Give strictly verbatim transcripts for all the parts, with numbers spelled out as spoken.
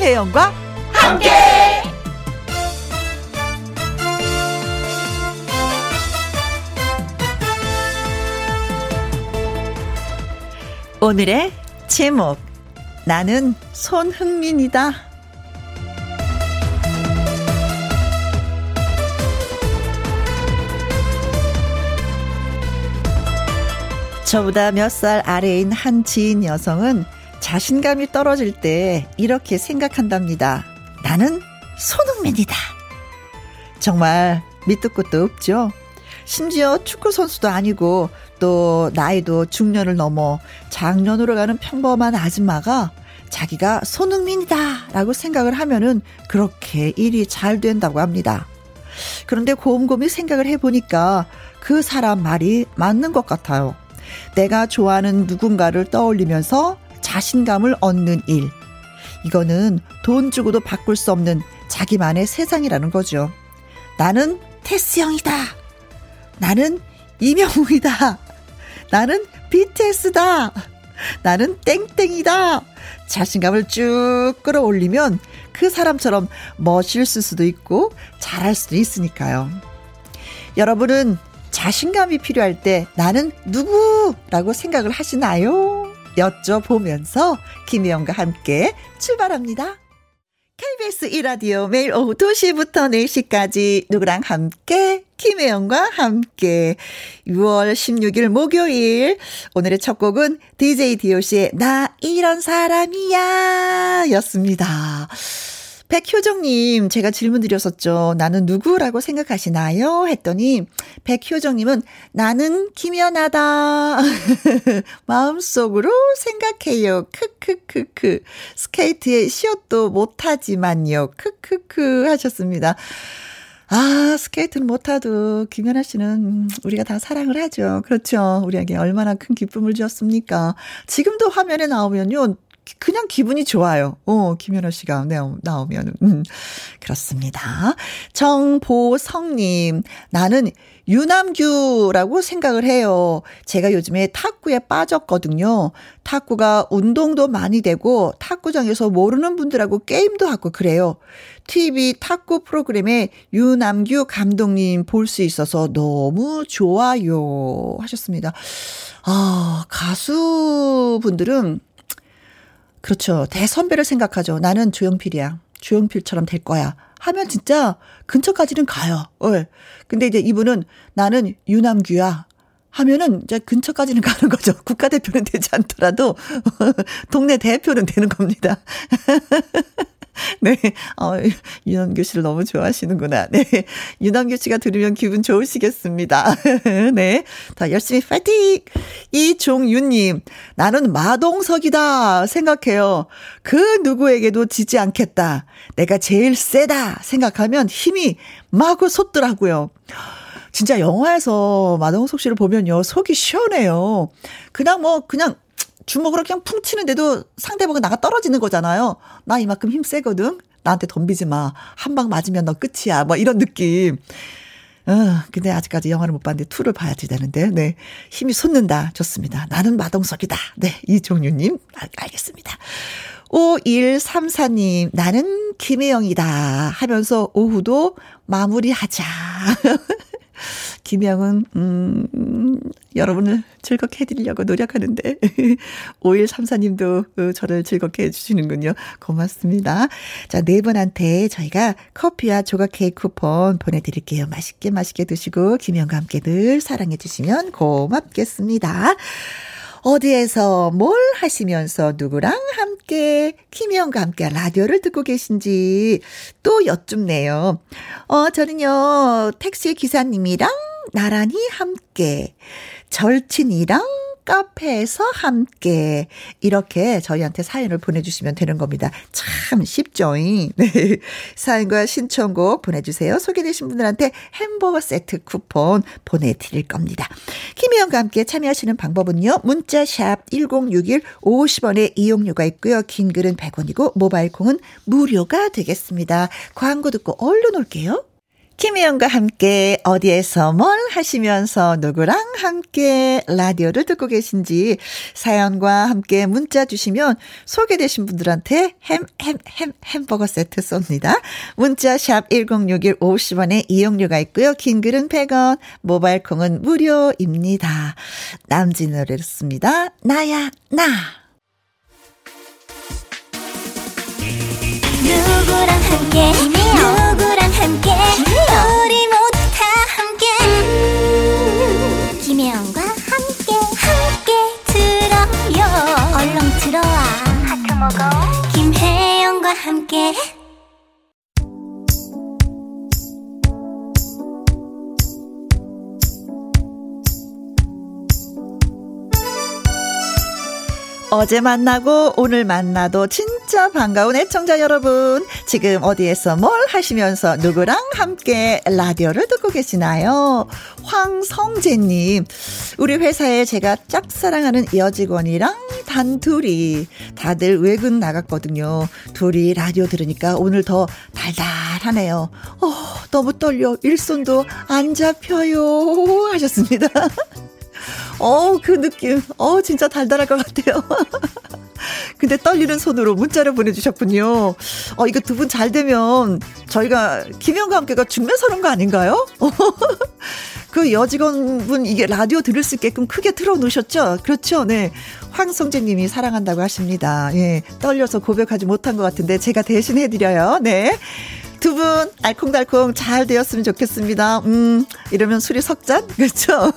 김혜영과 함께. 오늘의 제목, 나는 손흥민이다. 저보다 몇 살 아래인 한 지인 여성은 자신감이 떨어질 때 이렇게 생각한답니다. 나는 손흥민이다. 정말 밑도 끝도 없죠. 심지어 축구선수도 아니고 또 나이도 중년을 넘어 장년으로 가는 평범한 아줌마가 자기가 손흥민이다 라고 생각을 하면은 그렇게 일이 잘 된다고 합니다. 그런데 곰곰이 생각을 해보니까 그 사람 말이 맞는 것 같아요. 내가 좋아하는 누군가를 떠올리면서 자신감을 얻는 일, 이거는 돈 주고도 바꿀 수 없는 자기만의 세상이라는 거죠. 나는 테스 형이다. 나는 이명웅이다. 나는 비티에스다. 나는 땡땡이다. 자신감을 쭉 끌어올리면 그 사람처럼 멋있을 수도 있고 잘할 수도 있으니까요. 여러분은 자신감이 필요할 때 나는 누구라고 생각을 하시나요? 여쭤보면서 김혜영과 함께 출발합니다. 케이비에스 일 라디오 매일 오후 두 시부터 네 시까지 누구랑 함께, 김혜영과 함께. 유월 십육일 목요일, 오늘의 첫 곡은 디제이 디오씨의 나 이런 사람이야 였습니다. 백효정님, 제가 질문 드렸었죠. 나는 누구라고 생각하시나요? 했더니 백효정님은 나는 김연아다. 마음속으로 생각해요. 크크크크. 스케이트에 시옷도 못하지만요. 크크크 하셨습니다. 아, 스케이트는 못하도 김연아 씨는 우리가 다 사랑을 하죠. 그렇죠. 우리에게 얼마나 큰 기쁨을 주었습니까? 지금도 화면에 나오면요. 그냥 기분이 좋아요. 어, 김연아 씨가 나오면. 음, 그렇습니다. 정보성님, 나는 유남규라고 생각을 해요. 제가 요즘에 탁구에 빠졌거든요. 탁구가 운동도 많이 되고 탁구장에서 모르는 분들하고 게임도 하고 그래요. 티비 탁구 프로그램에 유남규 감독님 볼 수 있어서 너무 좋아요 하셨습니다. 아, 가수분들은 그렇죠. 대선배를 생각하죠. 나는 조용필이야. 조용필처럼 될 거야. 하면 진짜 근처까지는 가요. 네. 근데 이제 이분은 나는 유남규야. 하면은 이제 근처까지는 가는 거죠. 국가대표는 되지 않더라도 동네 대표는 되는 겁니다. 네. 어, 유남규 씨를 너무 좋아하시는구나. 네. 유남규 씨가 들으면 기분 좋으시겠습니다. 네. 더 열심히 파이팅! 이종윤님, 나는 마동석이다 생각해요. 그 누구에게도 지지 않겠다. 내가 제일 세다 생각하면 힘이 마구 솟더라고요. 진짜 영화에서 마동석 씨를 보면요. 속이 시원해요. 그냥 뭐, 그냥, 주먹으로 그냥 쿵 치는데도 상대방은 나가 떨어지는 거잖아요. 나 이만큼 힘 세거든. 나한테 덤비지 마. 한 방 맞으면 너 끝이야. 뭐 이런 느낌. 어, 근데 아직까지 영화를 못 봤는데 투를 봐야지 되는데. 네, 힘이 솟는다. 좋습니다. 나는 마동석이다. 네, 이종유님 알겠습니다. 오일삼사님, 나는 김혜영이다 하면서 오후도 마무리하자. 김혜영은 음, 여러분을 즐겁게 해드리려고 노력하는데 오일삼사님도 저를 즐겁게 해주시는군요. 고맙습니다. 자, 네 분한테 저희가 커피와 조각 케이크 쿠폰 보내드릴게요. 맛있게 맛있게 드시고 김혜영과 함께 늘 사랑해 주시면 고맙겠습니다. 어디에서 뭘 하시면서 누구랑 함께, 김혜영과 함께 라디오를 듣고 계신지 또 여쭙네요. 어, 저는요, 택시 기사님이랑 나란히 함께, 절친이랑 카페에서 함께, 이렇게 저희한테 사연을 보내주시면 되는 겁니다. 참 쉽죠. 네. 사연과 신청곡 보내주세요. 소개되신 분들한테 햄버거 세트 쿠폰 보내드릴 겁니다. 김혜영과 함께 참여하시는 방법은요. 문자샵 일공육일 오십 원의 이용료가 있고요. 긴 글은 백 원이고 모바일 콩은 무료가 되겠습니다. 광고 듣고 얼른 올게요. 김혜영과 함께 어디에서 뭘 하시면서 누구랑 함께 라디오를 듣고 계신지 사연과 함께 문자 주시면 소개되신 분들한테 햄, 햄, 햄, 햄버거 세트 쏩니다. 문자 샵 일공육일 오십 원에 이용료가 있고요. 긴 글은 백 원, 모바일 콩은 무료입니다. 남진 노래를 씁니다. 나야 나. 누구랑 함께 김혜영. 누구랑 함께 김혜영. 우리 모두 다 함께 음, 김혜영과 함께 함께 들어요. 얼렁 들어와 하트 먹어. 김혜영과 함께. 어제 만나고 오늘 만나도 진짜 반가운 애청자 여러분, 지금 어디에서 뭘 하시면서 누구랑 함께 라디오를 듣고 계시나요? 황성재님, 우리 회사에 제가 짝사랑하는 여직원이랑 단둘이, 다들 외근 나갔거든요. 둘이 라디오 들으니까 오늘 더 달달하네요. 어, 너무 떨려. 일손도 안 잡혀요 하셨습니다. 어, 그 느낌. 어, 진짜 달달할 것 같아요. 근데 떨리는 손으로 문자를 보내주셨군요. 어, 이거 두 분 잘 되면 저희가 김연과 함께가 중매서는 거 아닌가요? 그 여직원분 이게 라디오 들을 수 있게끔 크게 틀어놓으셨죠? 그렇죠. 네. 황성재님이 사랑한다고 하십니다. 예. 떨려서 고백하지 못한 것 같은데 제가 대신 해드려요. 네. 두 분 알콩달콩 잘 되었으면 좋겠습니다. 음, 이러면 술이 석 잔? 그렇죠?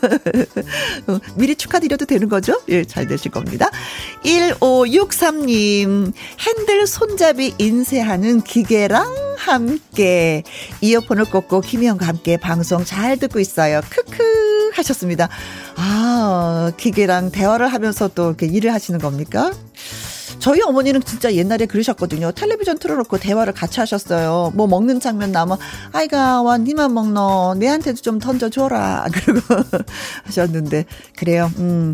미리 축하드려도 되는 거죠? 예, 잘 되실 겁니다. 일오육삼 님, 핸들 손잡이 인쇄하는 기계랑 함께 이어폰을 꽂고 김혜영과 함께 방송 잘 듣고 있어요. 크크 하셨습니다. 아, 기계랑 대화를 하면서 또 이렇게 일을 하시는 겁니까? 저희 어머니는 진짜 옛날에 그러셨거든요. 텔레비전 틀어놓고 대화를 같이 하셨어요. 뭐 먹는 장면 나면 아이가 와 니만 먹노. 내한테도 좀 던져줘라. 그러고 하셨는데 그래요. 음,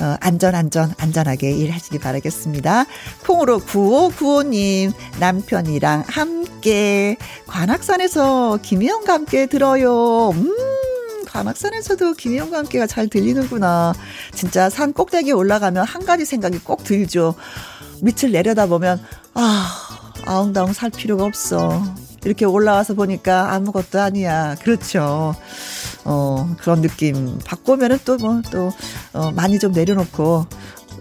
어, 안전 안전 안전하게 일하시기 바라겠습니다. 콩으로 구오구오 님, 남편이랑 함께 관악산에서 김혜영과 함께 들어요. 음. 관악산에서도 김혜영과 함께가 잘 들리는구나. 진짜 산 꼭대기에 올라가면 한 가지 생각이 꼭 들죠. 밑을 내려다보면 아, 아웅다웅 살 필요가 없어. 이렇게 올라와서 보니까 아무것도 아니야. 그렇죠. 어, 그런 느낌 바꾸면은 또 뭐, 또, 어, 많이 좀 내려놓고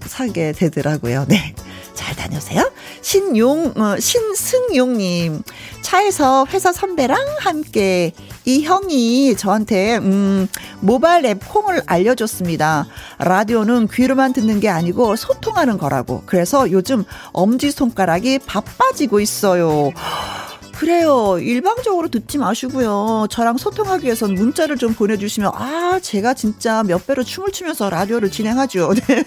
사게 되더라고요. 네. 잘 다녀오세요. 신용, 어, 신승용님, 차에서 회사 선배랑 함께 이 형이 저한테 음, 모바일 앱 콩을 알려줬습니다. 라디오는 귀로만 듣는 게 아니고 소통하는 거라고. 그래서 요즘 엄지손가락이 바빠지고 있어요. 그래요. 일방적으로 듣지 마시고요. 저랑 소통하기 위해선 문자를 좀 보내주시면 아, 제가 진짜 몇 배로 춤을 추면서 라디오를 진행하죠. 네.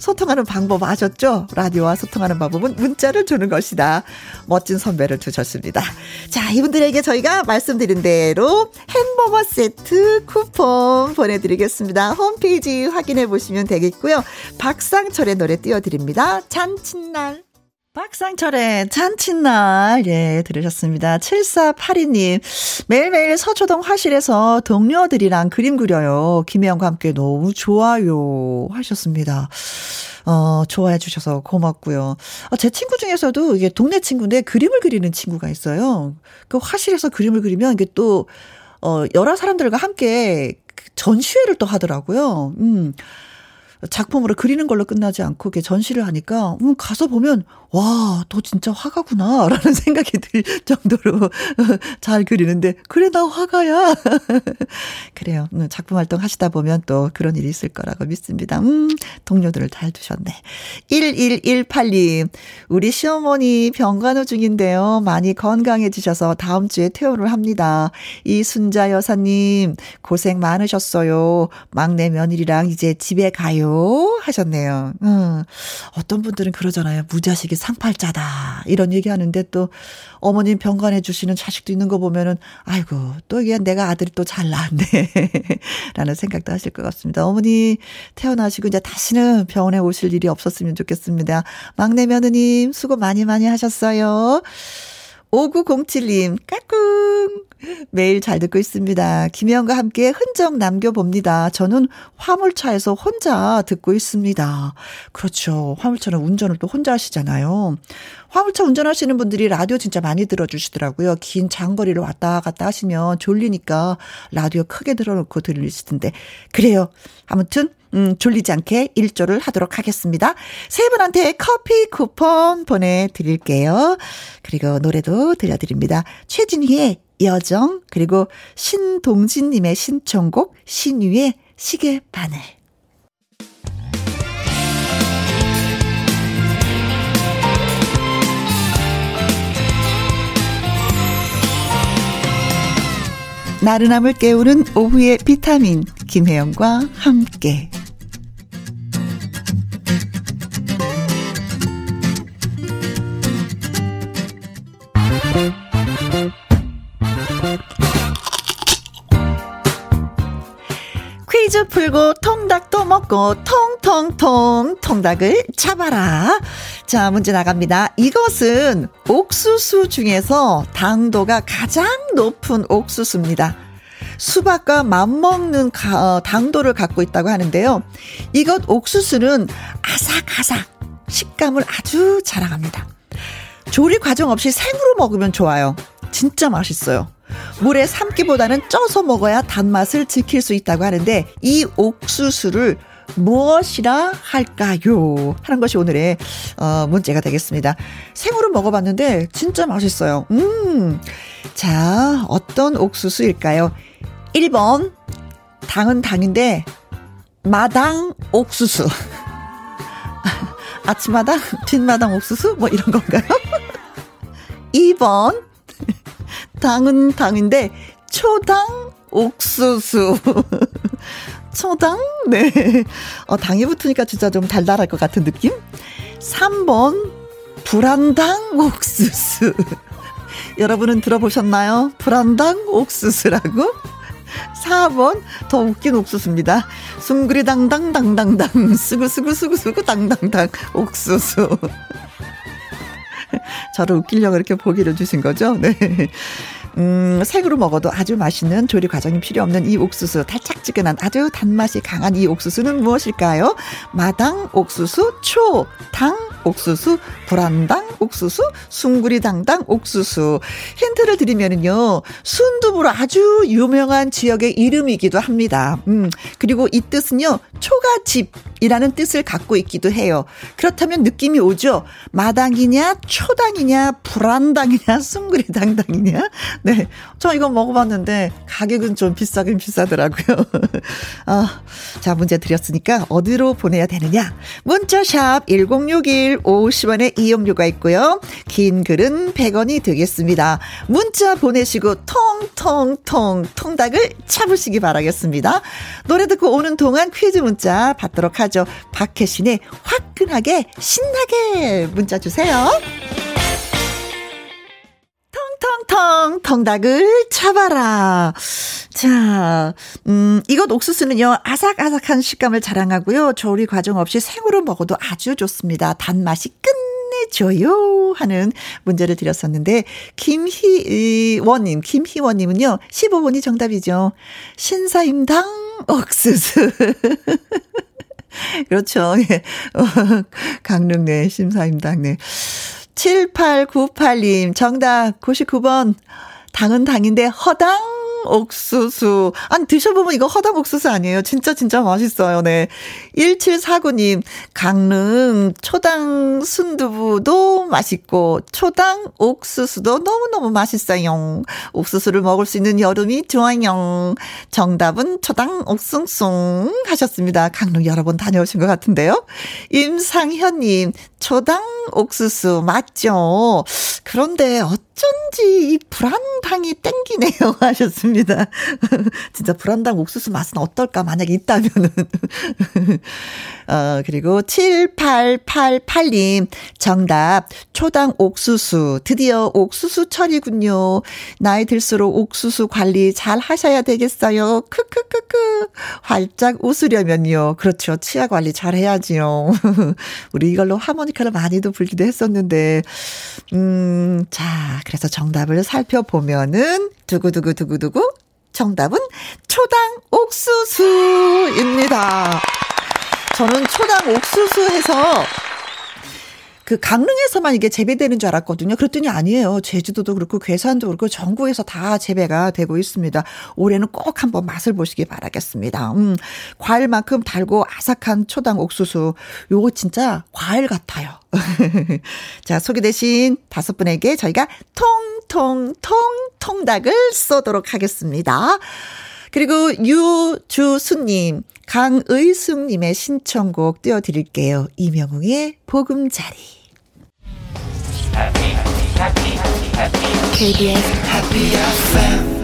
소통하는 방법 아셨죠? 라디오와 소통하는 방법은 문자를 주는 것이다. 멋진 선배를 두셨습니다. 자, 이분들에게 저희가 말씀드린 대로 햄버거 세트 쿠폰 보내드리겠습니다. 홈페이지 확인해 보시면 되겠고요. 박상철의 노래 띄워드립니다. 잔칫날. 박상철의 잔칫날, 예, 들으셨습니다. 칠사팔이 님, 매일매일 서초동 화실에서 동료들이랑 그림 그려요. 김혜영과 함께 너무 좋아요 하셨습니다. 어, 좋아해 주셔서 고맙고요. 어, 제 친구 중에서도 이게 동네 친구인데 그림을 그리는 친구가 있어요. 그 화실에서 그림을 그리면 이게 또, 어, 여러 사람들과 함께 전시회를 또 하더라고요. 음. 작품으로 그리는 걸로 끝나지 않고 이렇게 전시를 하니까 음, 가서 보면 와, 너 진짜 화가구나 라는 생각이 들 정도로 잘 그리는데 그래 나 화가야. 그래요. 작품 활동 하시다 보면 또 그런 일이 있을 거라고 믿습니다. 음, 동료들을 잘 두셨네. 일일일팔 님, 우리 시어머니 병간호 중인데요. 많이 건강해지셔서 다음 주에 퇴원을 합니다. 이순자 여사님 고생 많으셨어요. 막내 며느리랑 이제 집에 가요 하셨네요. 음. 어떤 분들은 그러잖아요. 무자식이 상팔자다 이런 얘기하는데 또 어머님 병간해 주시는 자식도 있는 거 보면은 아이고 또 이게 내가 아들이 또 잘 낳았네 라는 생각도 하실 것 같습니다. 어머니 태어나시고 이제 다시는 병원에 오실 일이 없었으면 좋겠습니다. 막내 며느님 수고 많이 많이 하셨어요. 오구공칠 님 까꿍 매일 잘 듣고 있습니다. 김혜영과 함께 흔적 남겨봅니다. 저는 화물차에서 혼자 듣고 있습니다. 그렇죠. 화물차는 운전을 또 혼자 하시잖아요. 화물차 운전하시는 분들이 라디오 진짜 많이 들어주시더라고요. 긴 장거리를 왔다 갔다 하시면 졸리니까 라디오 크게 들어놓고 들으실 텐데. 그래요. 아무튼 음, 졸리지 않게 일조를 하도록 하겠습니다. 세 분한테 커피 쿠폰 보내드릴게요. 그리고 노래도 들려드립니다. 최진희의 여정, 그리고 신동진님의 신청곡 신유의 시계바늘. 나른함을 깨우는 오후의 비타민, 김혜영과 함께. 퀴즈 풀고 통닭도 먹고 통통통 통닭을 잡아라. 자, 문제 나갑니다. 이것은 옥수수 중에서 당도가 가장 높은 옥수수입니다. 수박과 맞먹는 가, 어, 당도를 갖고 있다고 하는데요. 이것 옥수수는 아삭아삭 식감을 아주 자랑합니다. 조리 과정 없이 생으로 먹으면 좋아요. 진짜 맛있어요. 물에 삶기보다는 쪄서 먹어야 단맛을 지킬 수 있다고 하는데, 이 옥수수를 무엇이라 할까요? 하는 것이 오늘의 어, 문제가 되겠습니다. 생으로 먹어봤는데 진짜 맛있어요. 음, 자, 어떤 옥수수일까요? 일 번 당은 당인데 마당 옥수수. 아침마당, 뒷마당 옥수수 뭐 이런 건가요? 이 번 당은 당인데 초당 옥수수. 초당? 네. 어, 당이 붙으니까 진짜 좀 달달할 것 같은 느낌? 삼 번 불안당 옥수수. 여러분은 들어보셨나요? 불안당 옥수수라고? 사 번 더 웃긴 옥수수입니다. 숭구리당당당당당 수구수구수구수구당당당 옥수수. 저를 웃기려고 이렇게 보기를 주신 거죠? 네. 음, 생으로 먹어도 아주 맛있는, 조리 과정이 필요 없는 이 옥수수, 달짝지근한 아주 단맛이 강한 이 옥수수는 무엇일까요? 마당 옥수수, 초당 옥수수, 불안당 옥수수, 숭구리당당 옥수수. 힌트를 드리면은요, 순두부로 아주 유명한 지역의 이름이기도 합니다. 음, 그리고 이 뜻은요, 초가집이라는 뜻을 갖고 있기도 해요. 그렇다면 느낌이 오죠? 마당이냐, 초당이냐, 불안당이냐, 숭구리당당이냐? 네, 저 이거 먹어봤는데 가격은 좀 비싸긴 비싸더라고요. 아, 자, 문제 드렸으니까 어디로 보내야 되느냐. 문자샵 일공육일, 오십 원의 이용료가 있고요. 긴 글은 백 원이 되겠습니다. 문자 보내시고 통통통 통닭을 잡으시기 바라겠습니다. 노래 듣고 오는 동안 퀴즈 문자 받도록 하죠. 박혜신의 화끈하게 신나게 문자 주세요. 텅텅 통닭을 잡아라. 자, 음, 이것 옥수수는요, 아삭아삭한 식감을 자랑하고요, 조리 과정 없이 생으로 먹어도 아주 좋습니다. 단맛이 끝내줘요 하는 문제를 드렸었는데, 김희원님, 김희원님은요, 십오 번이 정답이죠. 신사임당 옥수수. 그렇죠. 예. 강릉네, 신사임당네. 칠팔구팔 님 정답 구십구 번 당은 당인데 허당 옥수수. 아니, 드셔보면 이거 허당 옥수수 아니에요. 진짜 진짜 맛있어요. 네. 일칠사구 님 강릉 초당 순두부도 맛있고 초당 옥수수도 너무너무 맛있어요. 옥수수를 먹을 수 있는 여름이 좋아요. 정답은 초당 옥숭숭 하셨습니다. 강릉 여러 번 다녀오신 것 같은데요. 임상현님 초당 옥수수 맞죠? 그런데 어쩐지 이 불안당이 땡기네요 하셨습니다. 진짜 불안당 옥수수 맛은 어떨까, 만약에 있다면은. 어, 그리고 칠팔팔팔 님 정답 초당 옥수수. 드디어 옥수수철이군요. 나이 들수록 옥수수 관리 잘 하셔야 되겠어요. 크크크크. 활짝 웃으려면요. 그렇죠. 치아 관리 잘 해야지요. 우리 이걸로 하모니카를 많이도 불기도 했었는데. 음, 자, 그래서 정답을 살펴보면은 두구두구 두구두구 정답은 초당 옥수수입니다. 저는 초당 옥수수 해서 그 강릉에서만 이게 재배되는 줄 알았거든요. 그랬더니 아니에요. 제주도도 그렇고 괴산도 그렇고 전국에서 다 재배가 되고 있습니다. 올해는 꼭 한번 맛을 보시기 바라겠습니다. 음, 과일만큼 달고 아삭한 초당 옥수수. 요거 진짜 과일 같아요. 자, 소개되신 다섯 분에게 저희가 통통통 통닭을 쏘도록 하겠습니다. 그리고 유주수님, 강의숙님의 신청곡 띄워드릴게요. 이명웅의 보금자리. Happy, happy, happy, happy. 케이비에스 Happy 에프엠.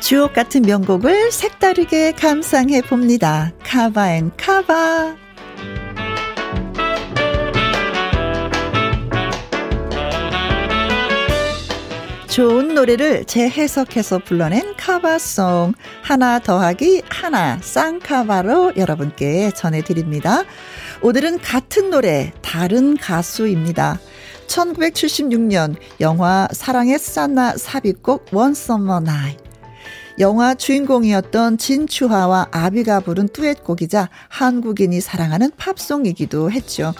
주옥 같은 명곡을 색다르게 감상해 봅니다. 카바앤 카바. 좋은 노래를 재해석해서 불러낸 카바송. 하나 더하기 하나 쌍카바로 여러분께 전해드립니다. 오늘은 같은 노래 다른 가수입니다. 천구백칠십육 년 영화 사랑의 산나 삽입곡 One Summer Night. 영화 주인공이었던 진추화와 아비가 부른 듀엣곡이자 한국인이 사랑하는 팝송이기도 했죠.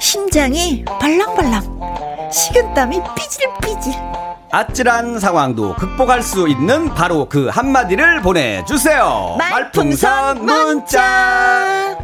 심장이 벌렁벌렁, 식은땀이 삐질삐질, 아찔한 상황도 극복할 수 있는 바로 그 한마디를 보내주세요. 말풍선, 말풍선 문자.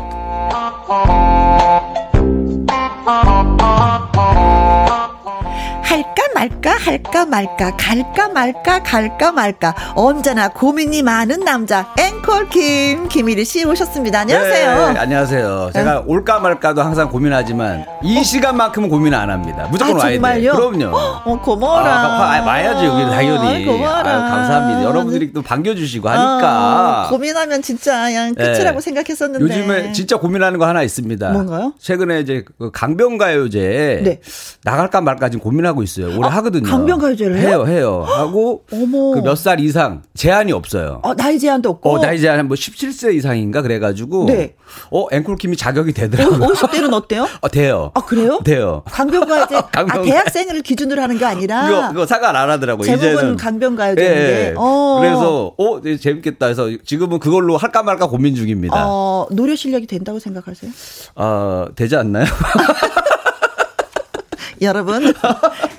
할까 말까 할까 말까 갈까 말까 갈까 말까 언제나 고민이 많은 남자 앵콜 김 김일희 씨 오셨습니다. 안녕하세요. 네, 안녕하세요. 제가 응. 올까 말까도 항상 고민하지만 이 어? 시간만큼은 고민 안 합니다. 무조건 아, 와야 돼요. 그럼요. 어, 고마워라. 아, 와야지 여기 당연히. 고마워라. 아유, 감사합니다. 여러분들이 또 반겨주시고 하니까. 어, 고민하면 진짜 그냥 끝이라고 네. 생각했었는데. 요즘에 진짜 고민하는 거 하나 있습니다. 뭔가요? 최근에 이제 강변가요제 네. 나갈까 말까 지금 고민하고 있어요. 올해 아, 하거든요. 강변가요제를 해요? 해요, 해요. 하고 그 몇 살 이상 제한이 없어요. 어, 나이 제한도 없고. 어, 나이 제한 뭐 십칠 세 이상인가 그래가지고. 네. 어, 앵콜킴이 자격이 되더라고요. 오십 대는 어때요? 어, 돼요. 아, 그래요? 돼요. 강변가요제. 강변... 아, 대학생을 기준으로 하는 게 아니라. 그거, 그거 사과를 안 하더라고요. 제목은 강변가요제인데. 예, 예. 어. 그래서, 어, 재밌겠다 해서 지금은 그걸로 할까 말까 고민 중입니다. 어, 노래 실력이 된다고 생각하세요? 아, 되지 않나요? 여러분,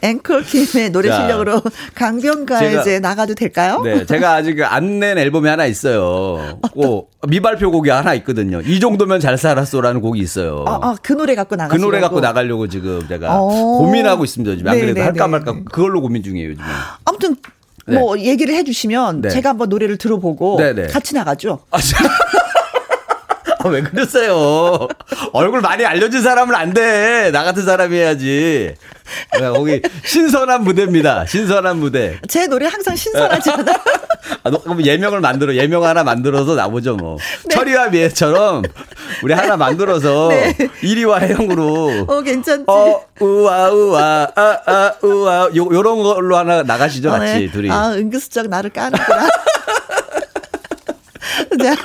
앵콜킴의 노래 실력으로 강변가요제 나가도 될까요? 네, 제가 아직 안 낸 앨범이 하나 있어요. 오, 미발표 곡이 하나 있거든요. 이 정도면 잘 살았소라는 곡이 있어요. 아, 아, 그 노래 갖고 나가려고. 그 노래 갖고 나가려고 지금 제가 오. 고민하고 있습니다. 요즘 안 그래도 할까 말까 그걸로 고민 중이에요. 요즘. 아무튼 네. 뭐 얘기를 해주시면 네. 제가 한번 노래를 들어보고 네네. 같이 나가죠. 아, 왜 그랬어요? 얼굴 많이 알려진 사람은 안 돼. 나 같은 사람이 해야지. 거기 신선한 무대입니다. 신선한 무대. 제 노래 항상 신선하잖아. 아, 그럼 예명을 만들어. 예명 하나 만들어서 나보죠 뭐. 네. 철이와 미애처럼 우리 하나 만들어서 네. 이리와 해영으로. 어, 괜찮지. 어, 우와 우와 아, 아, 우와 요, 요런 걸로 하나 나가시죠. 어, 네. 같이 둘이. 아, 은근슬쩍 나를 까는구나. 자,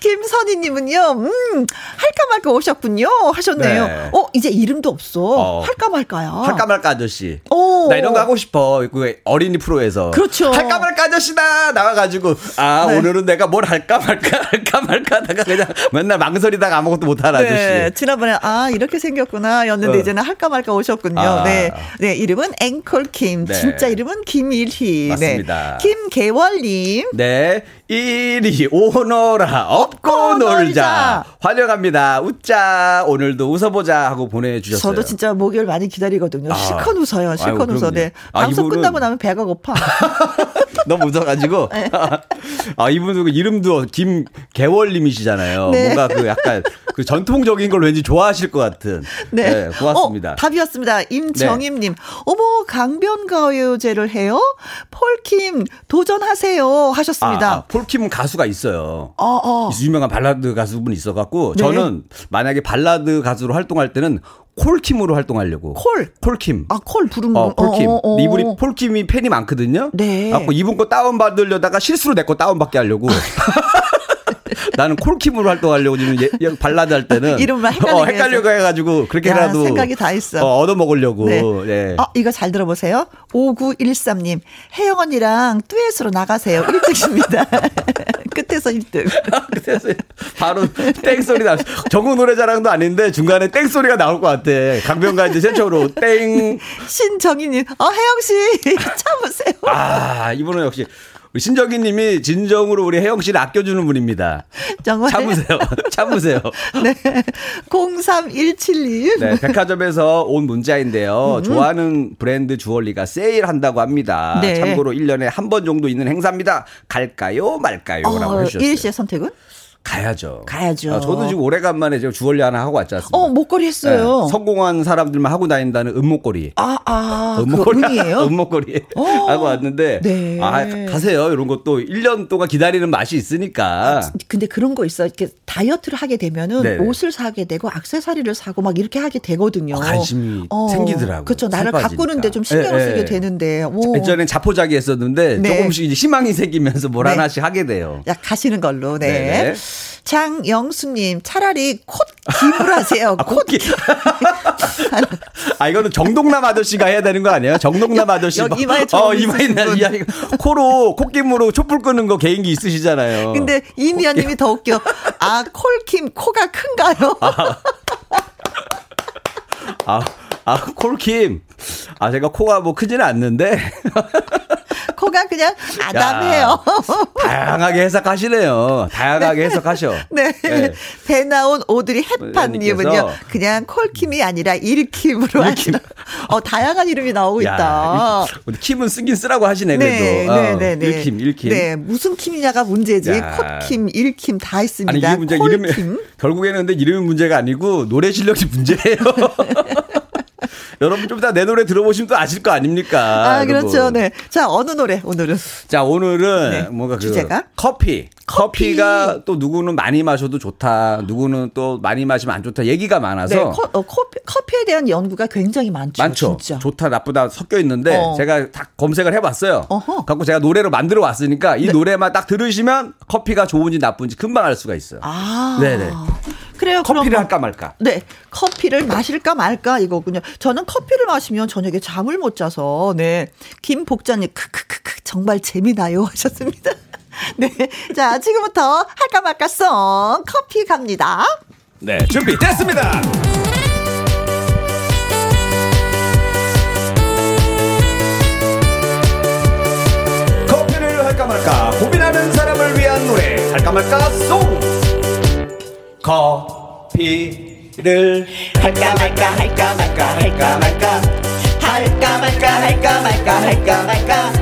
김선희님은요, 음, 할까 말까 오셨군요. 하셨네요. 네. 어, 이제 이름도 없어. 어. 할까 말까야. 할까 말까 아저씨. 오. 나 이런 거 하고 싶어. 어린이 프로에서. 그렇죠. 할까 말까 아저씨다! 나와가지고, 아, 네. 오늘은 내가 뭘 할까 말까, 할까 말까 하다가 그냥 맨날 망설이다가 아무것도 못하는 아저씨. 네. 지난번에, 아, 이렇게 생겼구나. 였는데 어. 이제는 할까 말까 오셨군요. 아. 네. 네. 이름은 앵콜 김. 네. 진짜 이름은 김일희. 맞습니다. 네. 김계월님. 네. 이리 오너라 업고 놀자. 놀자 환영합니다. 웃자 오늘도 웃어보자 하고 보내주셨어요. 저도 진짜 목요일 많이 기다리거든요. 아. 실컷 웃어요. 실컷 아이고, 웃어. 네. 아, 방송 이분은... 끝나고 나면 배가 고파. 너무 웃어가지고. 네. 아 이분도 이름도 김계월님이시잖아요. 네. 뭔가 그 약간 그 전통적인 걸 왠지 좋아하실 것 같은. 네, 네 고맙습니다. 어, 답이었습니다. 임정임님. 네. 어머 강변가요제를 해요? 폴킴 도전하세요 하셨습니다. 아, 아, 폴킴 가수가 있어요. 어, 어. 유명한 발라드 가수분이 있어갖고 네. 저는 만약에 발라드 가수로 활동할 때는 콜킴으로 활동하려고. 콜. 폴킴. 아, 콜 부른 거. 어, 폴킴. 어, 어, 어. 이분이 폴킴이 팬이 많거든요. 네. 갖고 이분 거 다운 받으려다가 실수로 내 거 다운 받게 하려고. 나는 콜킴으로 활동하려고 지금 예, 발라드 할 때는 이름만 헷갈리게 어, 헷갈려고 해가지고 그렇게라도 생각이 다 있어. 어, 얻어먹으려고. 네. 예. 어, 이거 잘 들어보세요. 오구일삼님 혜영 언니랑 듀엣으로 나가세요. 일 등입니다. 끝에서 일 등. 끝에서 바로 땡소리 나. 전국 노래자랑도 아닌데 중간에 땡소리가 나올 것 같아. 강변가요제 최초로 땡. 신정희님 어 혜영 씨 참으세요. 아 이분은 역시. 신정희님이 진정으로 우리 혜영 씨를 아껴주는 분입니다. 정말 참으세요. 참으세요. 네, 공삼일칠님. 네, 백화점에서 온 문자인데요. 음. 좋아하는 브랜드 주얼리가 세일한다고 합니다. 네. 참고로 일 년에 한 번 정도 있는 행사입니다. 갈까요, 말까요?라고 어, 해주셨어요. 이리 씨의 선택은? 가야죠. 가야죠. 아, 저도 지금 오래간만에 지금 주얼리 하나 하고 왔지 않습니까? 어, 목걸이 했어요. 네, 성공한 사람들만 하고 다닌다는 은목걸이. 아, 아. 은목걸이에요? 은목걸이. 하고 왔는데. 네. 아, 가세요. 이런 것도 일 년 동안 기다리는 맛이 있으니까. 아, 근데 그런 거 있어. 이렇게 다이어트를 하게 되면은 네네. 옷을 사게 되고, 액세서리를 사고 막 이렇게 하게 되거든요. 어, 관심이 어, 생기더라고요. 그렇죠. 나를 가꾸는데 좀 신경을 네, 쓰게 네. 되는데. 오. 예전엔 자포자기 했었는데 네. 조금씩 이제 희망이 생기면서 뭘 네. 하나씩 하게 돼요. 야, 가시는 걸로. 네. 네네. 장영수님 차라리 콧김을 하세요. 아, 콧김. 아 이거는 정동남 아저씨가 해야 되는 거 아니에요? 정동남 여, 아저씨. 여기 이마에 어 이마에 날 이야기. 코로 콧김으로 촛불 끄는 거 개인기 있으시잖아요. 근데 이미아님이 더 웃겨. 아 콜킴 코가 큰가요? 아, 아, 아 콜킴. 아 제가 코가 뭐 크지는 않는데. 코가 그냥 아담해요. 야, 다양하게 해석하시네요. 다양하게 네. 해석하셔. 네. 네. 배 나온 오드리 햇판님은요. 그냥 콜킴이 아니라 일킴으로 하시라. 어, 다양한 이름이 나오고 야, 있다. 일, 킴은 쓰긴 쓰라고 하시네, 네, 그래도. 네, 어, 네, 네. 일킴, 일킴. 네, 무슨 킴이냐가 문제지. 야. 콧킴, 일킴 다 있습니다. 아니, 이게 문제, 이름이, 결국에는 근데 이름이 문제가 아니고 노래 실력이 문제예요. 여러분 좀 이따 내 노래 들어보시면 또 아실 거 아닙니까? 아 여러분. 그렇죠, 네. 자 어느 노래 오늘은? 자 오늘은 네. 뭔가 그 주제가 커피. 커피. 커피가 또 누구는 많이 마셔도 좋다, 누구는 또 많이 마시면 안 좋다 얘기가 많아서. 네, 커, 어, 커피, 커피에 대한 연구가 굉장히 많죠. 많죠. 진짜. 좋다, 나쁘다 섞여 있는데 어. 제가 다 검색을 해봤어요. 어허. 갖고 제가 노래로 만들어 왔으니까 이 네. 노래만 딱 들으시면 커피가 좋은지 나쁜지 금방 알 수가 있어요. 아, 네네. 그래요. 커피를 그러면, 할까 말까. 네, 커피를 마실까 말까 이거군요. 저는 커피를 마시면 저녁에 잠을 못 자서 네 김복자님 크크크크 정말 재미나요 하셨습니다. 네, 자 지금부터 할까 말까 송 커피 갑니다. 네, 준비 됐습니다. 커피를 할까 말까 고민하는 사람을 위한 노래 할까 말까 송. 커피를 할까 말까 할까 말까 할까 말까 할까 말까 할까 말까 할까 말까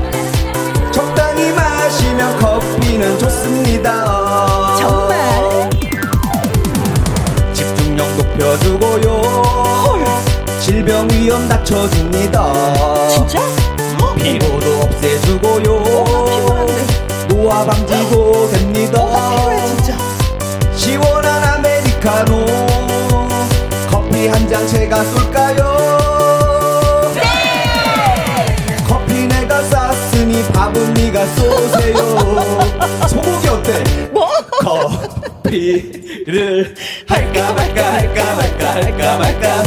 적당히 마시면 커피는 좋습니다. 정말 집중력 높여주고요 질병 위험 낮춰줍니다. 진짜? 피로도 없애주고요 노화 방지도 됩니다. 필요해 진짜. 시원한 아메리카노 커피 한 잔 제가 쏠까요? 네! 커피 내가 쐈으니 밥은 네가 쏘세요. 소고기 어때? 뭐? 커피를 할까 말까 할까 말까 할까 말까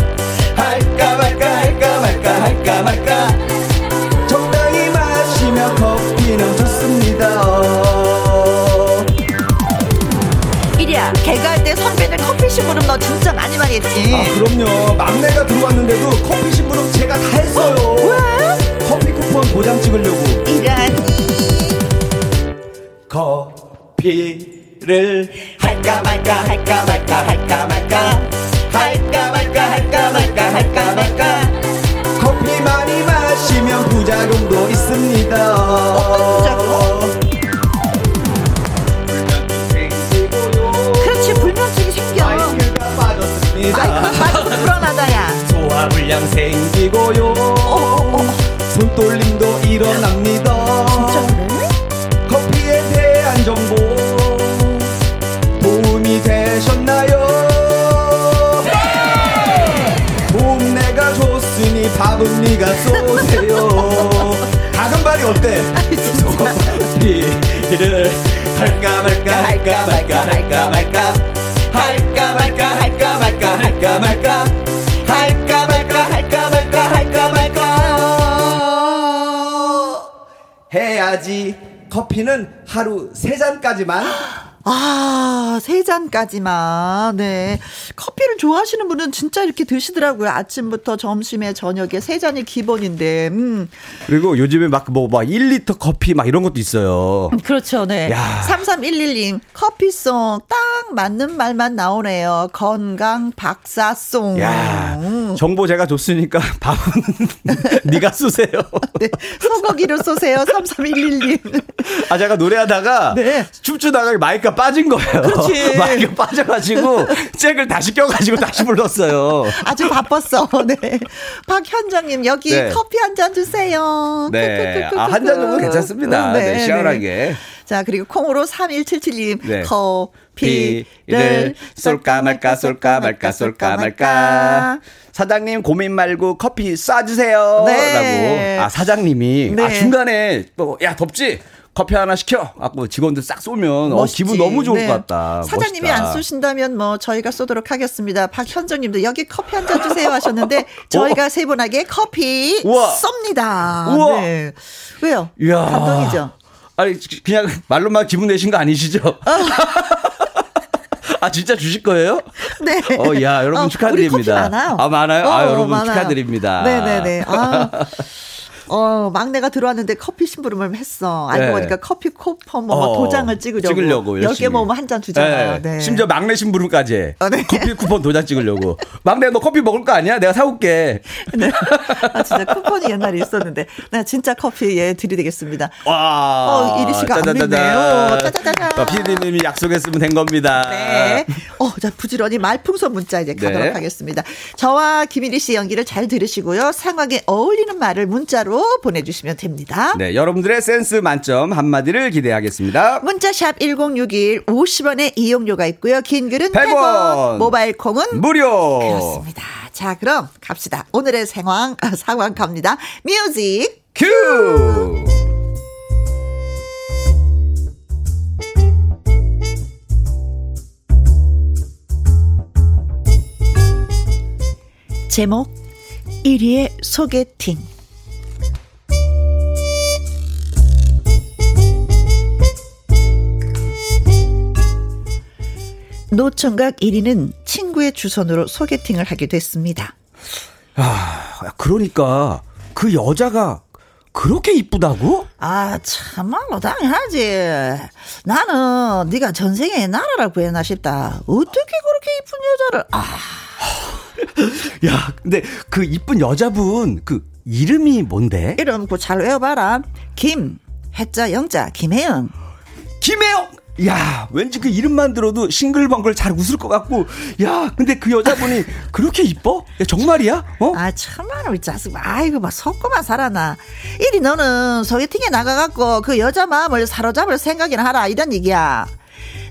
할까 말까 할까 말까 할까 말까 적당히 마시면 커피는 좋습니다. 이리야 개그할 때 선배들 커피 심부름 너 진짜 많이 많이 했지? 아 그럼요. 막내가 들어왔는데도 커피 심부름 제가 다 했어요. 어? 왜? 커피 쿠폰 도장 찍으려고. 이라니 커피를 할까 말까 할까 말까 할까 말까 할까 말까 할까 말까 할까 말까 커피 많이 마시면 부작용도 있습니다. 어떤 부작용? 그렇지 불면증이 생겨. 아이큐가 빠졌습니다. 아이큐가 빠져서 불안하다 야. 소화불량 생기고요. 어어어. 손떨림도 일어납니다. 진짜 그래? 커피에 대한 정보 도움이 되셨나요? 네! 도움 내가 줬으니 밥은 네가 쏘세요. 다금발이 어때? 커피를 할까 말까 할까 말까 할까 말까 할까 말까 할까 말까 할까 말까 할까 말까 할까 말까 할까 말까 해야지. 커피는 하루 세 잔까지만. 아, 세 잔까지만. 네. 커피를 좋아하시는 분은 진짜 이렇게 드시더라고요. 아침부터 점심에 저녁에 세 잔이 기본인데. 음. 그리고 요즘에 막 뭐 막 일 리터 커피 막 이런 것도 있어요. 그렇죠. 네. 야. 삼삼일일 님 커피송 딱 맞는 말만 나오네요. 건강 박사송. 야. 정보 제가 줬으니까 밥은 네가 쏘세요. 네. 소고기로 쏘세요. 삼삼일일 님. 아 제가 노래하다가 네. 춤추다가 마이크 빠진 거예요. 그렇지. 마이크 빠져가지고 잭을 다시 껴가지고 다시 불렀어요. 아주 바빴어. 네. 박현정님 여기 네. 커피 한 잔 주세요. 네. 아, 한 잔 정도 괜찮습니다. 네, 네 시원하게. 네. 자 그리고 콩으로 삼일칠칠 님 네. 커피를 쏠까 말까 쏠까 말까 쏠까 말까. 사장님 고민 말고 커피 쏴주세요. 네. 라고. 아 사장님이 네. 아 중간에 또 야 덥지. 커피 하나 시켜. 아고 직원들 싹 쏘면 어, 기분 너무 좋을 네. 것 같다. 사장님이 멋있다. 안 쏘신다면 뭐 저희가 쏘도록 하겠습니다. 박현정님도 여기 커피 한 잔 주세요 하셨는데 저희가 세분하게 커피 우와. 쏩니다. 우와. 네. 왜요? 이야. 감동이죠. 아니 그냥 말로만 기분 내신 거 아니시죠? 아 진짜 주실 거예요? 네. 어, 야 여러분 어, 축하드립니다. 우리 커피 많아요. 아 많아요? 어, 아 여러분 많아요. 축하드립니다. 네네네. 아. 어 막내가 들어왔는데 커피 심부름을 했어. 알고 네. 보니까 커피 쿠폰 뭐, 뭐 도장을 찍으려고. 찍으려고 열 개 먹으면 한 잔 주잖아요. 네. 네. 심지어 막내 심부름까지. 어, 네. 커피 쿠폰 도장 찍으려고. 막내 너 커피 먹을 거 아니야? 내가 사올게. 네. 아 진짜 쿠폰이 옛날에 있었는데. 나 진짜 커피 예 들이대겠습니다. 와. 어, 이리 씨가 안 믿네요. 짜자자자. 피디님이 약속했으면 된 겁니다. 네. 어, 자 부지런히 말풍선 문자 이제 가도록 네. 하겠습니다. 저와 김일희 씨 연기를 잘 들으시고요. 상황에 어울리는 말을 문자로 보내주시면 됩니다. 네, 여러분들의 센스 만점 한마디를 기대하겠습니다. 문자샵 일공육일 오십 원의 이용료가 있고요. 긴 글은 백 원, 백 원 모바일 콩은 무료. 그렇습니다. 자 그럼 갑시다. 오늘의 상황, 아, 상황 갑니다. 뮤직 큐. 제목 일 위의 소개팅. 노총각 일 위는 친구의 주선으로 소개팅을 하게 됐습니다. 아, 그러니까 그 여자가 그렇게 이쁘다고? 아, 참말로 당연하지. 나는 네가 전생에 나라라고 했나 싶다. 어떻게 그렇게 이쁜 여자를? 아, 야, 근데 그 이쁜 여자분 그 이름이 뭔데? 이름 그 잘 외워봐라. 김, 해자 영자 김혜영. 김혜영. 야, 왠지 그 이름만 들어도 싱글벙글 잘 웃을 것 같고, 야, 근데 그 여자분이 그렇게 이뻐? 야, 정말이야? 어? 아, 참말로 이 자식, 아이고, 막 속고만 살아나. 이리 너는 소개팅에 나가갖고 그 여자 마음을 사로잡을 생각이나 하라, 이런 얘기야.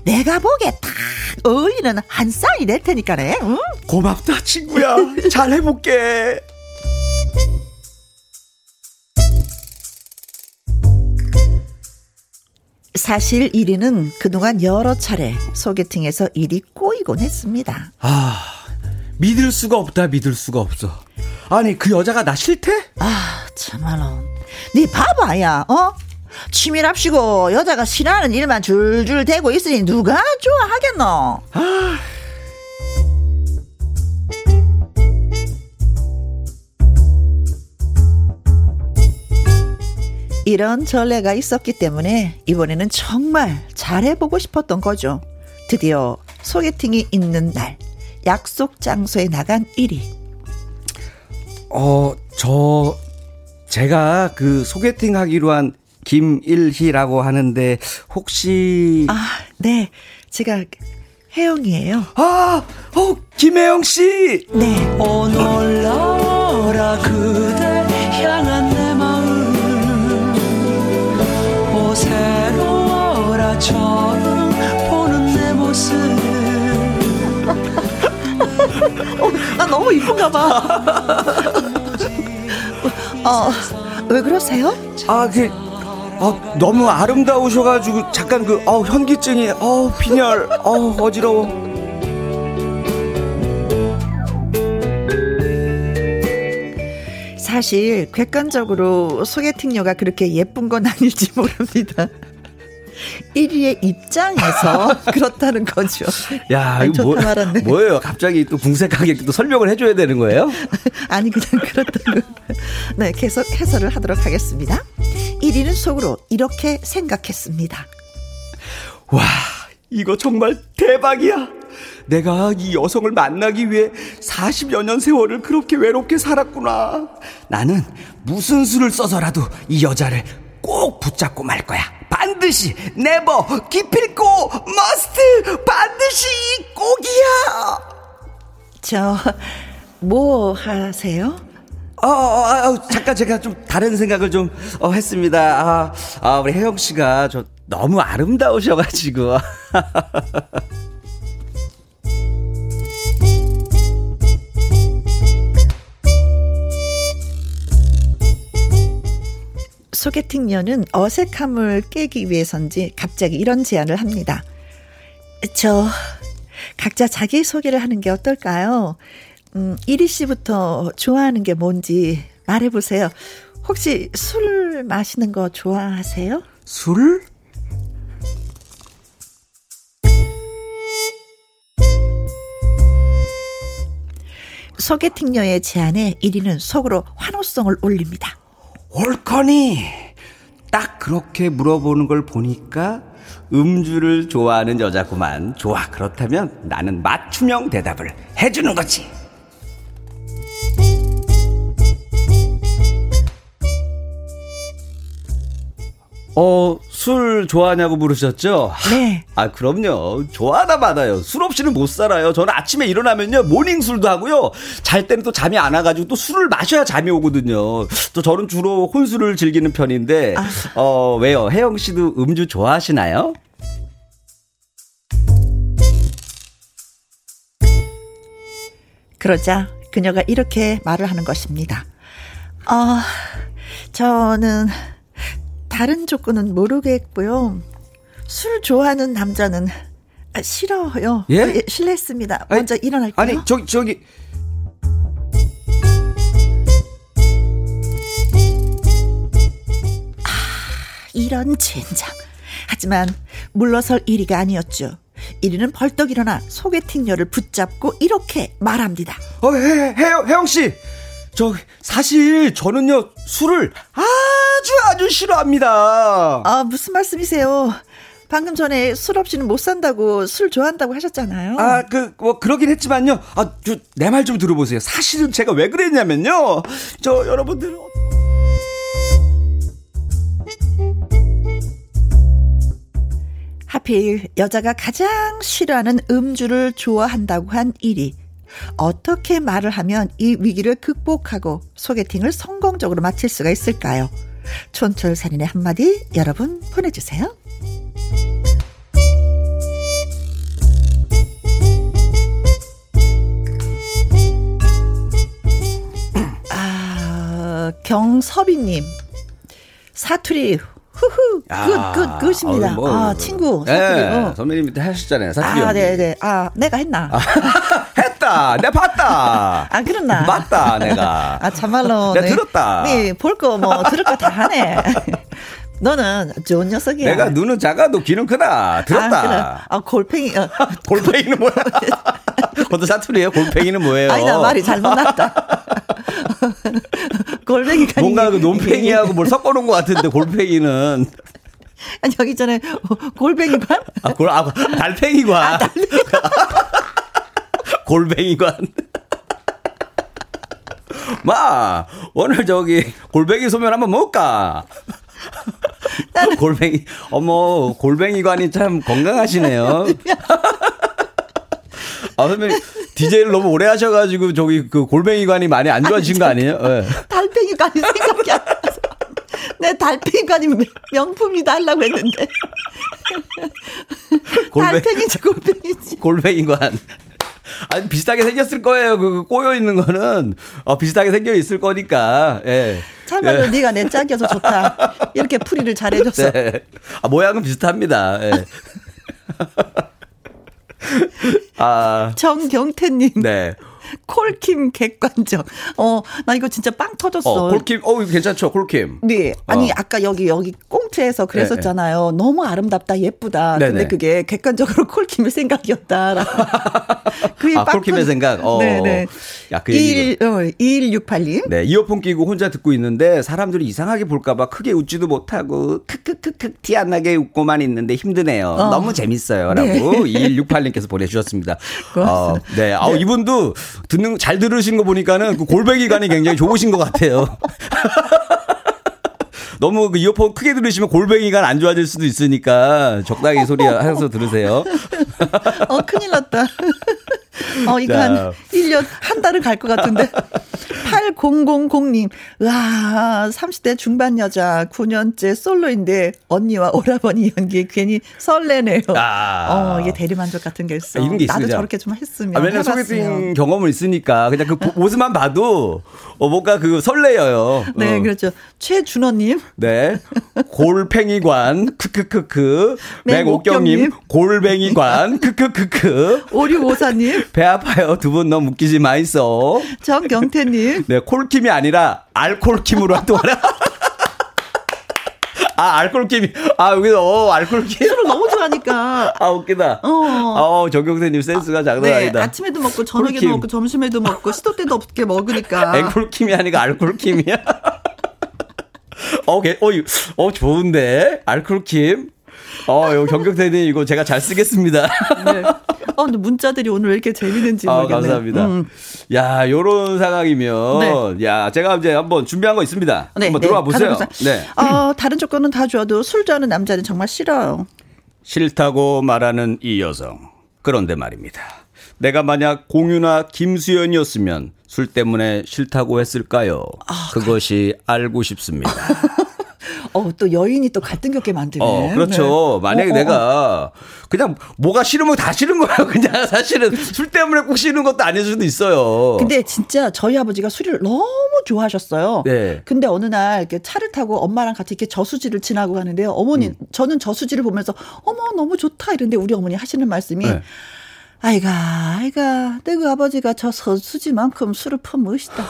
내가 보기에 딱 어울리는 한 쌍이 될 테니까네, 응? 고맙다, 친구야. 잘 해볼게. 사실 일 위는 그동안 여러 차례 소개팅에서 일이 꼬이곤 했습니다. 아, 믿을 수가 없다. 믿을 수가 없어. 아니, 그 여자가 나 싫대? 아, 참말로. 니 봐봐야, 어? 취미랍시고 여자가 싫어하는 일만 줄줄 대고 있으니 누가 좋아하겠노? 아. 이런 전례가 있었기 때문에 이번에는 정말 잘해보고 싶었던 거죠. 드디어 소개팅이 있는 날 약속 장소에 나간 일 위. 어, 저 제가 그 소개팅 하기로 한 김일희라고 하는데 혹시... 아, 네. 제가 혜영이에요. 아, 어, 김혜영 씨. 네. 어, 놀라라 그대 향한 내 마음 오 새로워라처럼 보는 내 모습. 어, 나 너무 이쁜가 봐. 어, 왜 그러세요? 아, 그... 아, 너무 아름다우셔가지고 잠깐 그 어, 현기증이 어, 빈혈 어, 어지러워. 사실 객관적으로 소개팅녀가 그렇게 예쁜 건 아닐지 모릅니다. 일 위의 입장에서 그렇다는 거죠. 야, 아니, 이거 뭐, 말았네. 뭐예요? 갑자기 또 궁색하게 또 설명을 해줘야 되는 거예요? 아니, 그냥 그렇다는. 네, 계속 해설을 하도록 하겠습니다. 일 위는 속으로 이렇게 생각했습니다. 와, 이거 정말 대박이야. 내가 이 여성을 만나기 위해 사십여 년 세월을 그렇게 외롭게 살았구나. 나는 무슨 수를 써서라도 이 여자를 꼭 붙잡고 말 거야. 반드시, 네버, 기필코, 머스트, 반드시 꼭이야. 저, 뭐 하세요? 어, 어, 어 잠깐 제가 좀 다른 생각을 좀 어, 했습니다. 아, 아, 우리 혜영 씨가 저 너무 아름다우셔가지고. 소개팅녀는 어색함을 깨기 위해서인지 갑자기 이런 제안을 합니다. 저 각자 자기소개를 하는 게 어떨까요? 음, 이리 씨부터 좋아하는 게 뭔지 말해보세요. 혹시 술 마시는 거 좋아하세요? 술? 소개팅녀의 제안에 이리는 속으로 환호성을 올립니다. 옳거니 딱 그렇게 물어보는 걸 보니까 음주를 좋아하는 여자구만. 좋아, 그렇다면 나는 맞춤형 대답을 해주는 거지. 어, 술 좋아하냐고 물으셨죠? 네. 아, 그럼요. 좋아하다 받아요. 술 없이는 못 살아요. 저는 아침에 일어나면요, 모닝술도 하고요, 잘 때는 또 잠이 안 와가지고 또 술을 마셔야 잠이 오거든요. 또 저는 주로 혼술을 즐기는 편인데. 아. 어, 왜요? 혜영 씨도 음주 좋아하시나요? 그러자 그녀가 이렇게 말을 하는 것입니다. 어, 저는... 다른 조건은 모르겠고요. 술 좋아하는 남자는 싫어요. 예? 예, 실례했습니다. 먼저 아니, 일어날게요. 아니, 저기, 저기. 아, 이런 젠장. 하지만 물러설 일 위가 아니었죠. 일 위는 벌떡 일어나 소개팅녀를 붙잡고 이렇게 말합니다. 어, 해, 해영, 해영 씨. 저 사실 저는요, 술을 아주 아주 싫어합니다. 아, 무슨 말씀이세요? 방금 전에 술 없이는 못 산다고 술 좋아한다고 하셨잖아요. 아, 그 뭐 그러긴 했지만요. 아, 내 말 좀 들어보세요. 사실은 제가 왜 그랬냐면요, 저 여러분들 하필 여자가 가장 싫어하는 음주를 좋아한다고 한 일 위. 어떻게 말을 하면 이 위기를 극복하고 소개팅을 성공적으로 마칠 수가 있을까요? 촌철살인의 한마디 여러분 보내주세요. 아, 경서비님, 사투리 후후. 아, 굿, 굿, 굿입니다. 어, 뭐, 아, 친구. 네, 선배님 밑에 하셨잖아요. 사투리. 아, 네, 네. 아, 내가 했나? 아, 했다. 내가 봤다. 안 그랬나? 맞다, 내가. 아, 참말로. 내가 네, 들었다. 네, 볼 거 뭐, 들을 거 다 하네. 너는 좋은 녀석이야. 내가 눈은 작아도 귀는 크다. 들었다. 아, 그래. 아 골팽이. 어. 골팽이는 뭐야? 어떤 사투리예요? 골팽이는 뭐예요? 아니, 나 말이 잘못 났다. 골팽이가 뭔가 그 논팽이하고 뭘 섞어놓은 것 같은데 골팽이는. 아니 여기 있잖아요. 골뱅이관? 아, 골, 아 달팽이관. 아, 달팽이. 골뱅이관. 마 오늘 저기 골뱅이 소면 한번 먹을까? 골뱅이, 어머, 골뱅이관이 참 건강하시네요. 아, 선배님, 디제이를 너무 오래 하셔가지고, 저기, 그, 골뱅이관이 많이 안 좋아지신 거 아니에요? 네. 달팽이관이 생각이 안 나서. 내 달팽이관이 명품이 달라고 했는데. 골뱅... 달팽이지, 골뱅이지. 골뱅이관. 아니, 비슷하게 생겼을 거예요. 그, 꼬여있는 거는. 어, 비슷하게 생겨있을 거니까. 예. 참말로 예. 네가 내 짝이어서 좋다. 이렇게 풀이를 잘해줬어. 네. 아, 모양은 비슷합니다. 예. 아. 정경태님. 네. 콜킴 객관적. 어, 나 이거 진짜 빵 터졌어. 어, 콜킴, 어, 괜찮죠, 콜킴. 네. 아니, 어. 아까 여기, 여기 꽁트에서 그랬었잖아요. 네. 너무 아름답다, 예쁘다. 네네. 근데 그게 객관적으로 콜킴의 생각이었다라고. 그게 아, 콜킴의 터... 생각? 어. 네네. 야, 그 얘기. 어, 이일육팔 님. 네. 이어폰 끼고 혼자 듣고 있는데 사람들이 이상하게 볼까봐 크게 웃지도 못하고, 크크크크, 티 안 나게 웃고만 있는데 힘드네요. 어. 너무 재밌어요. 라고 네. 이일육팔 님께서 보내주셨습니다. 어, 네. 아, 네. 이분도 듣는 잘 들으신 거 보니까는 그 골뱅이관이 굉장히 좋으신 것 같아요. 너무 그 이어폰 크게 들으시면 골뱅이관 안 좋아질 수도 있으니까 적당히 소리 하셔서 들으세요. 어 큰일 났다. 어 이거 자. 한 일 년 한 달은 갈 것 같은데. 팔공공공 님. 와 삼십 대 중반 여자 구 년째 솔로인데 언니와 오라버니 연기 괜히 설레네요. 아. 어 이게 대리만족 같은 게 있어. 이런 게 있어요. 나도 그냥. 저렇게 좀 했으면. 아, 왜냐면 소개팅 경험은 있으니까 그냥 그 모습만 봐도 어, 뭔가 그 설레여요. 네 어. 그렇죠. 최준호님. 네. 골팽이관 크크크크. 맥옥경님 골뱅이관 크크크크. 오류오사님. 배 아파요. 두 분 너무 웃기지 마이소. 정경태님. 네. 콜킴이 아니라 알콜킴으로 활동하라. 아 알콜킴이. 아 여기서 어, 알콜킴. 술을 너무 좋아하니까. 아 웃기다. 어. 어 정경태님 센스가 아, 장난 아니다. 네, 아침에도 먹고 저녁에도 콜킴. 먹고 점심에도 먹고 시도 때도 없게 먹으니까. 앵콜킴이 아니라 알콜킴이야. 어, 개, 어, 어, 좋은데? 알콜킴? 어, 이거 경격대님, 이거 제가 잘 쓰겠습니다. 네. 어, 근데 문자들이 오늘 왜 이렇게 재밌는지 아, 모르겠네요. 감사합니다. 음. 야, 요런 상황이면. 네. 야, 제가 이제 한번 준비한 거 있습니다. 네. 한번 들어와 네. 보세요. 네. 어, 다른 조건은 다 좋아도 술 좋아하는 남자는 정말 싫어요. 싫다고 말하는 이 여성. 그런데 말입니다. 내가 만약 공유나 김수연이었으면 술 때문에 싫다고 했을까요? 아, 그것이 가... 알고 싶습니다. 어, 또 여인이 또 갈등겹게 만드네. 어, 그렇죠. 네. 만약에 어, 어, 내가 그냥 뭐가 싫으면 다 싫은 거예요. 그냥 사실은 술 때문에 꼭 싫은 것도 아닐 수도 있어요. 근데 진짜 저희 아버지가 술을 너무 좋아하셨어요. 네. 근데 어느 날 이렇게 차를 타고 엄마랑 같이 이렇게 저수지를 지나고 가는데요. 어머니, 음. 저는 저수지를 보면서 어머, 너무 좋다. 이런데 우리 어머니 하시는 말씀이 네. 아이가, 아이가, 내 그 아버지가 저 서수지만큼 술을 퍼먹으시다.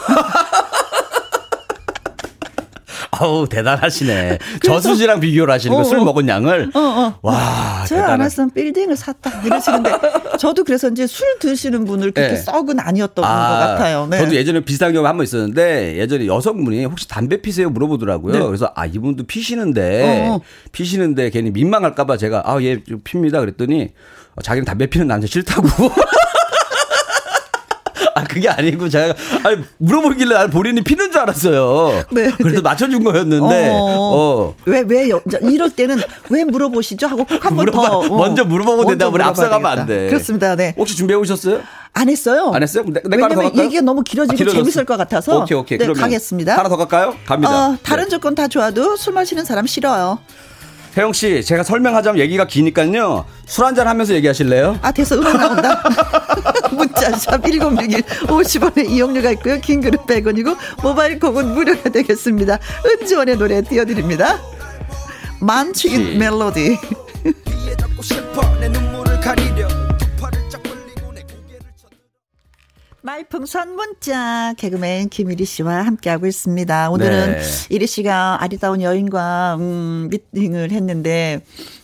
아우, 대단하시네. 저수지랑 비교를 하시는 거, 술 먹은 양을. 어, 어. 와, 저 안 했으면 빌딩을 샀다. 이러시는데, 저도 그래서 이제 술 드시는 분을 그렇게 네. 썩은 아니었던 아, 것 같아요. 네. 저도 예전에 비슷한 경험 한 번 있었는데, 예전에 여성분이 혹시 담배 피세요? 물어보더라고요. 네. 그래서, 아, 이분도 피시는데, 어, 어. 피시는데 괜히 민망할까봐 제가, 아, 예, 핍니다. 그랬더니, 자기는 담배 피는 남자 싫다고. 아, 그게 아니고, 제가, 아니, 물어보길래 난 본인이 피는 줄 알았어요. 네. 그래서 맞춰준 거였는데, 어. 어. 왜, 왜, 이럴 때는 왜 물어보시죠? 하고 꼭 한 번 더. 어. 먼저 물어보고 대답을 앞서가면 안 돼. 그렇습니다, 네. 혹시 준비해 오셨어요? 안 했어요. 안 했어요? 내, 내 왜냐면 얘기가 너무 길어지고 아, 재밌을 것 같아서. 오케이, 오케이. 네, 그러면 가겠습니다. 하나 더 갈까요? 갑니다. 어, 다른 네. 조건 다 좋아도 술 마시는 사람 싫어요. 혜영 씨, 제가 설명하자면 얘기가 기니까요. 술 한잔 하면서 얘기하실래요? 아, 됐어. 음악 나온다. 문자샵 일공육일 오십 원의 이용료가 있고요. 긴 그룹 백 원이고 모바일 콩은 무료가 되겠습니다. 은지원의 노래 띄워드립니다. 만취인 멜로디. 말풍선 문자 개그맨 김일희 씨와 함께하고 있습니다. 오늘은 네. 일희 씨가 아리따운 여인과 음, 미팅을 했는데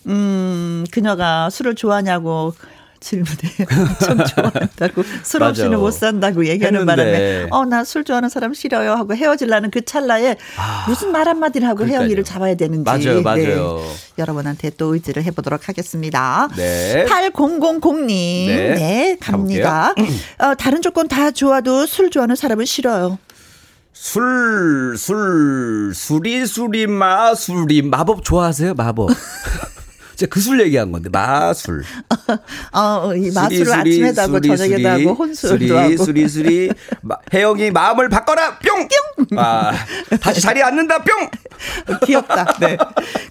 음, 그녀가 술을 좋아하냐고 질문에 엄청 좋아한다고 술 없이는 못 산다고 얘기하는 했는데. 바람에 어, 나 술 좋아하는 사람 싫어요 하고 헤어지려는 그 찰나에 아, 무슨 말 한마디를 하고 그러니까요. 혜영이를 잡아야 되는지 맞아요, 맞아요. 네, 여러분한테 또 의지를 해보도록 하겠습니다. 네. 팔공공공 님 네, 네 갑니다. 어, 다른 조건 다 좋아도 술 좋아하는 사람은 싫어요. 술, 술, 술이, 술이, 마, 술이 마법 좋아하세요? 마법. 제가 그 술 얘기한 건데 마술. 어, 이 마술을 수리, 아침에도 하고 수리, 저녁에도 수리, 하고 혼술도 수리, 하고. 수리 수리 혜영이 마음을 바꿔라 뿅. 뿅. 아, 다시 자리에 앉는다 뿅. 귀엽다. 네.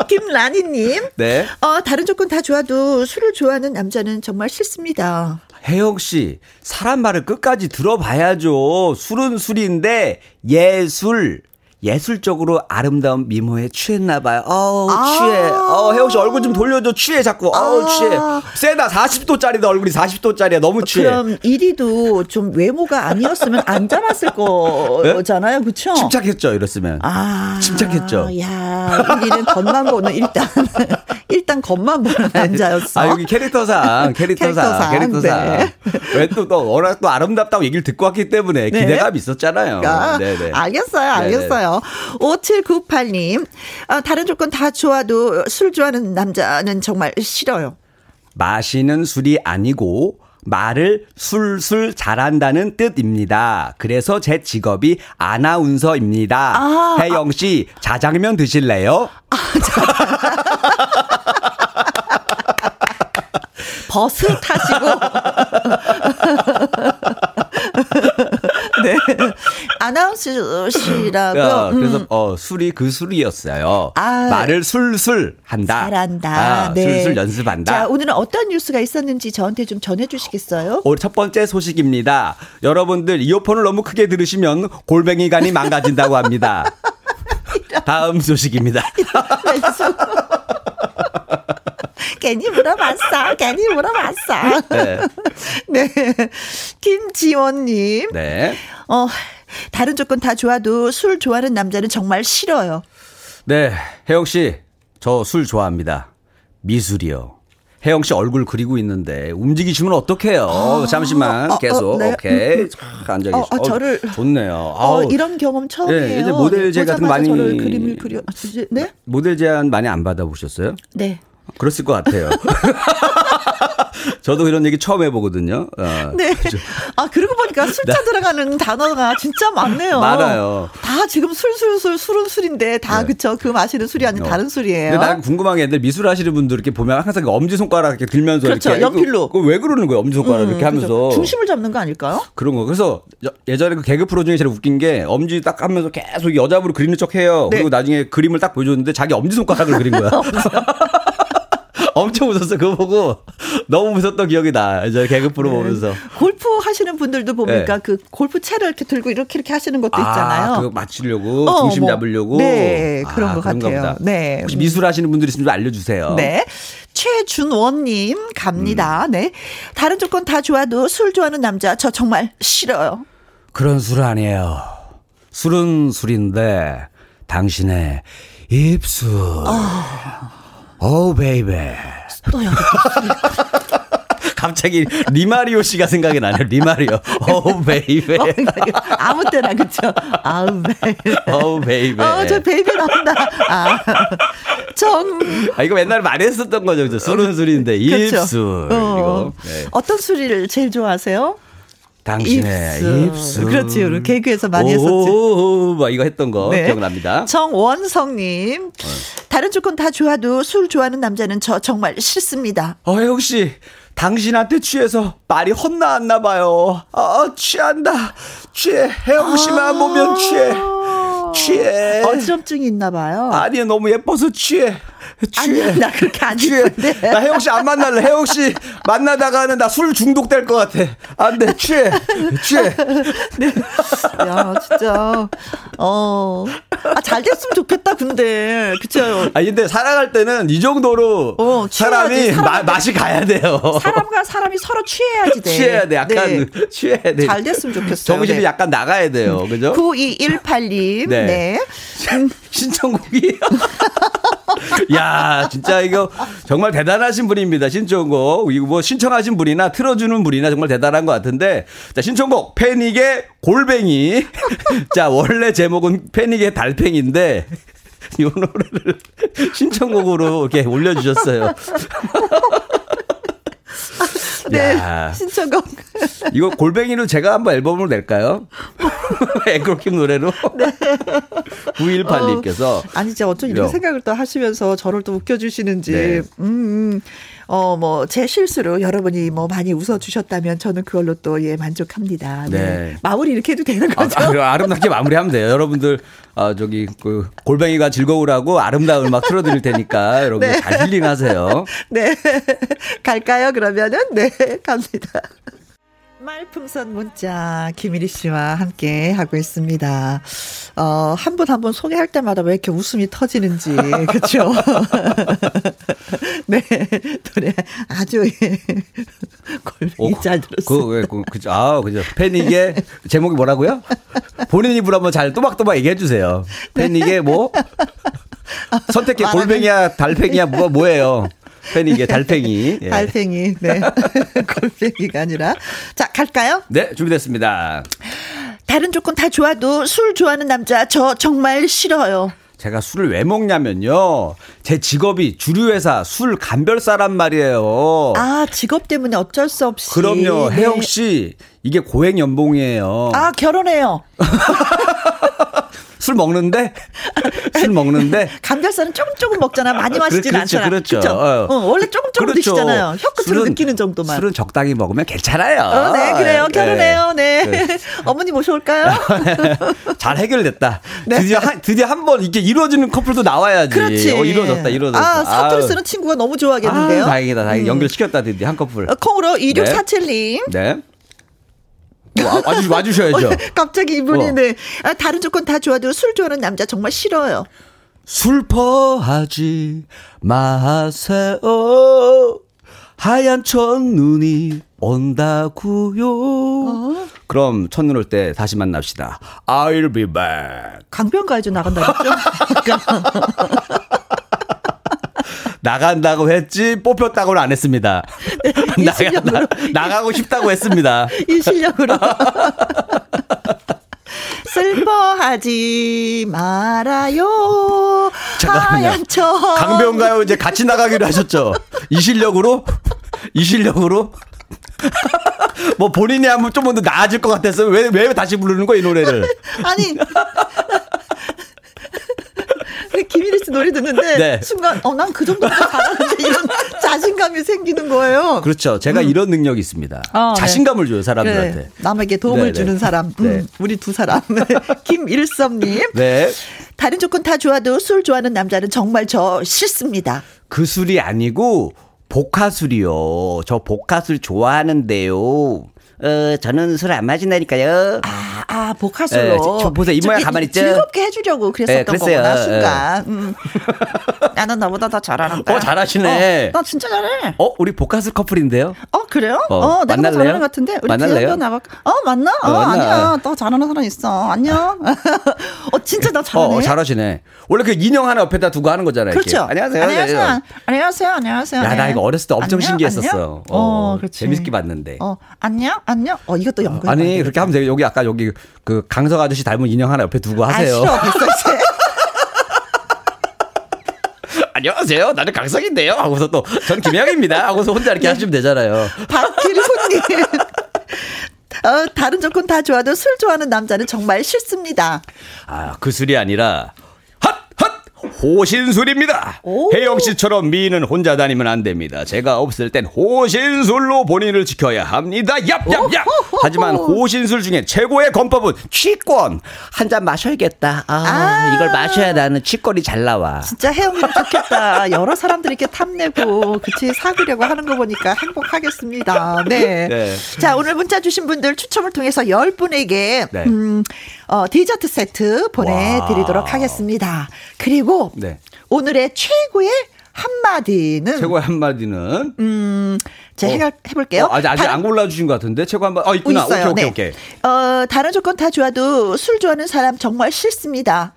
김라니님. 네. 어, 다른 조건 다 좋아도 술을 좋아하는 남자는 정말 싫습니다. 혜영 씨, 사람 말을 끝까지 들어봐야죠. 술은 술인데 예술. 예술적으로 아름다운 미모에 취했나 봐요. 어우 아~ 취해. 어 혜영 씨 얼굴 좀 돌려줘. 취해 자꾸. 어우 아~ 취해. 세다. 사십 도짜리다. 얼굴이 사십 도짜리야. 너무 취해. 그럼 일 위도 좀 외모가 아니었으면 안 잡았을 거잖아요. 그렇죠? 침착했죠. 이랬으면. 아 침착했죠. 야 일 위는 겉만 보는 일단 일단 겉만 보는 남자였어. 아 여기 캐릭터상 캐릭터상 캐릭터상. 네. 왜 또 또 워낙 또 아름답다고 얘기를 듣고 왔기 때문에 네. 기대감이 있었잖아요. 그러니까, 네네. 알겠어요. 알겠어요. 오칠구팔 님 아, 다른 조건 다 좋아도 술 좋아하는 남자는 정말 싫어요. 마시는 술이 아니고 말을 술술 잘한다는 뜻입니다. 그래서 제 직업이 아나운서입니다. 아, 혜영 씨 아. 자장면 드실래요? 아, 버스 타시고 네. 아나운서시라고. 어, 그래서, 음. 어, 술이 그 술이었어요. 아, 말을 술술 한다. 잘한다. 아, 네. 술술 연습한다. 자, 오늘은 어떤 뉴스가 있었는지 저한테 좀 전해주시겠어요? 오늘 첫 번째 소식입니다. 여러분들, 이어폰을 너무 크게 들으시면 골뱅이 간이 망가진다고 합니다. 다음 소식입니다. 괜히 물어봤어. 괜히 물어봤어. 네. 네. 김지원님. 네. 어, 다른 조건 다 좋아도 술 좋아하는 남자는 정말 싫어요. 네. 혜영 씨, 저 술 좋아합니다. 미술이요. 혜영 씨 얼굴 그리고 있는데 움직이시면 어떡해요? 아, 잠시만 어, 계속 어, 네. 오케이 앉아 계시고 어, 어, 저를 어, 좋네요. 어, 이런 경험 처음이에요. 네, 이제 모델제 같은 많이 저를 그림을 그려. 네? 모델 제안 많이 안 받아보셨어요? 네. 그랬을 것 같아요. 저도 이런 얘기 처음 해보거든요. 어. 네. 아, 그러고 보니까 술자 들어가는 단어가 진짜 많네요. 많아요. 다 지금 술술술, 술은 술인데 다 네. 그쵸. 그 마시는 술이 아닌 어. 다른 술이에요. 근데 난 궁금한 게 애들 미술 하시는 분들 이렇게 보면 항상 엄지손가락 이렇게 들면서. 그렇죠. 이렇게 연필로. 그 왜 그러는 거예요? 엄지손가락 음, 이렇게 하면서. 그렇죠. 중심을 잡는 거 아닐까요? 그런 거. 그래서 예전에 그 개그 프로 중에 제일 웃긴 게 엄지 딱 하면서 계속 여자부로 그리는 척 해요. 네. 그리고 나중에 그림을 딱 보여줬는데 자기 엄지손가락을 그린 거야. 엄청 웃었어. 그거 보고 너무 웃었던 기억이 나. 이제 개그 프로 네. 보면서. 골프 하시는 분들도 보니까 네. 그 골프 채를 이렇게 들고 이렇게 이렇게 하시는 것도 있잖아요. 아, 그거 맞추려고 어, 중심 뭐. 잡으려고. 네, 그런 아, 것 같아요. 보다. 네. 혹시 미술 하시는 분들 있으면 좀 알려주세요. 네. 최준원님 갑니다. 음. 네. 다른 조건 다 좋아도 술 좋아하는 남자 저 정말 싫어요. 그런 술 아니에요. 술은 술인데 당신의 입술. 어. 오 베이베 또요. 갑자기 리마리오 씨가 생각이 나네요. 리마리오. 오 베이베. 아무 때나 그렇죠. 아우 베이베. 오 베이베. 어, 저 베이베 나온다. 아. 정. 아 이거 옛날에 많이 했었던 거죠. 술은 술인데 입술. 어. 이거. 네. 어떤 술을 제일 좋아하세요? 당신의 입술. 입술. 그렇지. 우리 개그에서 많이 했었지. 막 이거 했던 거 네. 기억납니다. 정원성님. 어. 다른 조건 다 좋아도 술 좋아하는 남자는 저 정말 싫습니다. 어, 역시 당신한테 취해서 말이 헛나왔나 봐요. 아, 취한다. 취해. 혜영 씨만 아~ 보면 취해. 취해. 어지럼증이 있나 봐요. 아니, 너무 예뻐서 취해. 취해. 아니, 나 그렇게 안 취했는데. 나 혜영 씨 안 만날래. 혜영 씨 만나다가는 나 술 중독될 것 같아. 안 돼. 취해. 취해. 네. 야, 진짜. 어. 아, 잘 됐으면 좋겠다, 근데. 그쵸? 아, 근데 살아갈 때는 이 정도로 어, 취해야지, 사람이 마, 맛이 가야 돼요. 사람과 사람이 서로 취해야지 돼. 취해야 돼. 약간 네. 취해야 돼. 잘 됐으면 좋겠어요. 정신이 네. 약간 나가야 돼요. 그죠? 구이일팔 님. 네. 네. 신청곡이에요. 야, 진짜 이거 정말 대단하신 분입니다. 신청곡. 이거 뭐 신청하신 분이나 틀어주는 분이나 정말 대단한 것 같은데. 자, 신청곡. 패닉의 골뱅이. 자, 원래 제목은 패닉의 달팽이인데. 이 노래를 신청곡으로 이렇게 올려주셨어요. 네, 야. 신청곡. 이거 골뱅이로 제가 한번 앨범을 낼까요? 앵콜킴 노래로? 네. 구일팔 님께서. 어, 아니, 진짜 어쩜 이런 생각을 또 하시면서 저를 또 웃겨주시는지. 네. 음, 어, 뭐, 제 실수로 여러분이 뭐 많이 웃어주셨다면 저는 그걸로 또, 예, 만족합니다. 네. 네. 마무리 이렇게 해도 되는 거죠? 아, 아, 아름답게 마무리하면 돼요. 여러분들, 어, 저기, 그, 골뱅이가 즐거우라고 아름다운 음악 틀어드릴 테니까 여러분들 네. 잘 힐링하세요. 네. 갈까요, 그러면은? 네, 갑니다. 말풍선 문자 김일희 씨와 함께 하고 있습니다. 어, 한 분 한 분 소개할 때마다 왜 이렇게 웃음이 터지는지 그렇죠. 네 노래 아주 골뱅이 잘 들었습니다. 그, 그, 그, 아 그죠. 패닉의 제목이 뭐라고요? 본인 입으로 한번 잘 또박또박 얘기해 주세요. 패닉의 뭐 선택해 골뱅이야 달팽이야 뭐가 뭐예요? 패닉의 네. 달팽이. 예. 달팽이, 네. 골뱅이가 아니라. 자, 갈까요? 네, 준비됐습니다. 다른 조건 다 좋아도 술 좋아하는 남자, 저 정말 싫어요. 제가 술을 왜 먹냐면요. 제 직업이 주류회사 술 감별사란 말이에요. 아, 직업 때문에 어쩔 수 없이. 그럼요. 네. 혜영 씨, 이게 고액 연봉이에요. 아, 결혼해요. 술 먹는데? 술 먹는데? 감별사는 조금 조금 먹잖아. 많이 마시진 그렇죠, 않잖아. 그렇죠. 그렇죠? 어. 어, 원래 조금 조금 그렇죠. 드시잖아요. 혀 끝으로 느끼는 정도만. 술은 적당히 먹으면 괜찮아요. 어, 네, 그래요. 네. 결혼해요. 네. 네. 어머니 모셔올까요? 잘 해결됐다. 네. 드디어, 한, 드디어 한번 이렇게 이루어지는 커플도 나와야지. 그렇지. 어, 이루어졌다, 이루어졌다. 아, 사투리 쓰는 친구가 너무 좋아하겠는데요. 아, 다행이다, 다행이다. 음. 연결시켰다, 드디어 한 커플. 어, 콩으로 이육사칠 님. 네. 네. 와주, 와주셔야죠. 갑자기 이분이, 어. 네. 아, 다른 조건 다 좋아도 술 좋아하는 남자 정말 싫어요. 술퍼하지 마세요. 하얀 첫눈이 온다구요. 어? 그럼 첫눈 올 때 다시 만납시다. I'll be back. 강변가야죠. 나간다고 했죠? 나간다고 했지 뽑혔다고는 안 했습니다. 네, 이 나가, 나가고 싶다고 했습니다. 이 실력으로. 슬퍼하지 말아요. 잠깐만요. 하얀 천. 강변가요 이제 같이 나가기로 하셨죠. 이 실력으로? 이 실력으로? 뭐 본인이 하면 좀 더 나아질 것 같았어요. 왜, 왜 다시 부르는 거야 이 노래를? 아니. 김일희 씨 노래 듣는데 네. 순간 어, 난 그 정도로 잘하는데 이런 자신감이 생기는 거예요. 그렇죠. 제가 음. 이런 능력이 있습니다. 어, 자신감을 네. 줘요 사람들한테. 그래. 남에게 도움을 네네. 주는 사람. 음, 네. 우리 두 사람. 김일섭님. 네. 다른 조건 다 좋아도 술 좋아하는 남자는 정말 저 싫습니다. 그 술이 아니고 복화술이요. 저 복화술 좋아하는데요. 어, 저는 술 안 마신다니까요. 아, 아, 복화술로. 네, 저, 보세요. 이 모양 가만히 있죠. 즐겁게 해주려고 그랬었던 네, 거구나, 순간. 네. 음. 나는 나보다 더 잘하는데. 어, 잘하시네. 어, 나 진짜 잘해. 어, 우리 복화술 커플인데요? 어, 그래요? 어, 어 내가 더 잘하는 것 같은데. 우리 만날래요? 나가... 어, 만나? 어, 어 만나. 아니야. 더 잘하는 사람 있어. 안녕. 어, 진짜 나 잘하네. 어, 어, 잘하시네. 원래 그 인형 하나 옆에다 두고 하는 거잖아요. 그렇죠. 이렇게. 안녕하세요. 안녕하세요. 네. 안녕하세요. 안녕하세요. 야, 네. 나 이거 어렸을 때 엄청 안녕? 신기했었어. 어, 어, 그렇지. 재밌게 봤는데. 어, 안녕? 안녕? 어, 이것도 연관. 아니, 그렇게 되겠다. 하면 돼요. 여기 아까 여기 그 강석 아저씨 닮은 인형 하나 옆에 두고 하세요. 아, 싫어. 됐어, 이제. 안녕하세요. 나는 강석인데요. 하고서 또 전 김혜영입니다. 하고서 혼자 이렇게 네. 하시면 되잖아요. 박길훈님. 어, 다른 조건 다 좋아도 술 좋아하는 남자는 정말 싫습니다. 아, 그 술이 아니라 핫! 핫! 호신술입니다. 혜영씨처럼 미인은 혼자 다니면 안됩니다. 제가 없을 땐 호신술로 본인을 지켜야 합니다. 얍얍얍. 하지만 호신술 중에 최고의 건법은 취권. 한잔 마셔야겠다. 아, 아 이걸 마셔야 나는 취권이 잘 나와. 진짜 혜영님 좋겠다. 여러 사람들이 이렇게 탐내고 그치 사귀려고 하는 거 보니까 행복하겠습니다. 네. 네. 자, 오늘 문자 주신 분들 추첨을 통해서 열 분에게 네. 음, 어, 디저트 세트 보내드리도록 와. 하겠습니다. 그리고 네. 오늘의 최고의 한마디는 최고의 한마디는 음, 제가 어. 해볼게요. 어, 아직, 아직 다른, 안 골라주신 것 같은데 최고 한마디. 어, 있구나. 있어요. 오케이, 오케이, 네. 오케이. 어, 다른 조건 다 좋아도 술 좋아하는 사람 정말 싫습니다.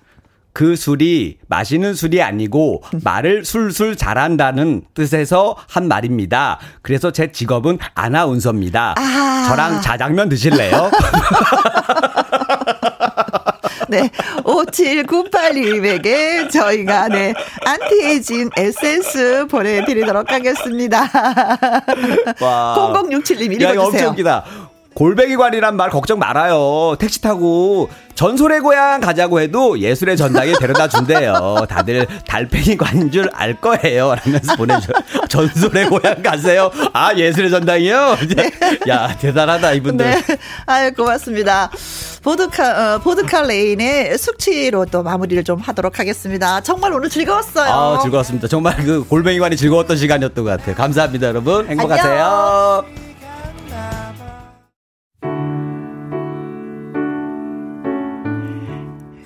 그 술이 마시는 술이 아니고 말을 술술 잘한다는 뜻에서 한 말입니다. 그래서 제 직업은 아나운서입니다. 아. 저랑 자장면 드실래요? 네, 오칠구팔이에게 저희가 네 안티에이징 에센스 보내드리도록 하겠습니다. 공공육칠님 읽어주세요. 야, 이거 엄청 웃기다. 골뱅이관이란 말 걱정 말아요. 택시 타고 전설의 고향 가자고 해도 예술의 전당에 데려다 준대요. 다들 달팽이관인 줄 알 거예요. 라면서 보내줘요. 전설의 고향 가세요. 아, 예술의 전당이요? 네. 야, 대단하다, 이분들. 네. 아유, 고맙습니다. 보드카, 어, 보드카 레인의 숙취로 또 마무리를 좀 하도록 하겠습니다. 정말 오늘 즐거웠어요. 아, 즐거웠습니다. 정말 그 골뱅이관이 즐거웠던 시간이었던 것 같아요. 감사합니다, 여러분. 행복하세요. 안녕.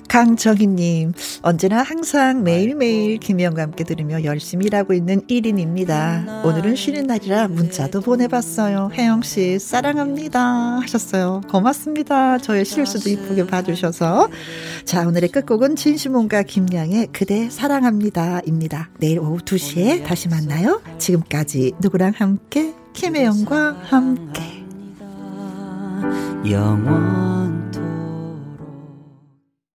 강정희님, 언제나 항상 매일매일 김혜영과 함께 들으며 열심히 일하고 있는 일 인입니다. 오늘은 쉬는 날이라 문자도 보내봤어요. 혜영씨 사랑합니다 하셨어요. 고맙습니다. 저의 실수도 이쁘게 봐주셔서. 자, 오늘의 끝곡은 진심온가 김양의 그대 사랑합니다 입니다. 내일 오후 두 시에 다시 만나요. 지금까지 누구랑 함께 김혜영과 함께 영원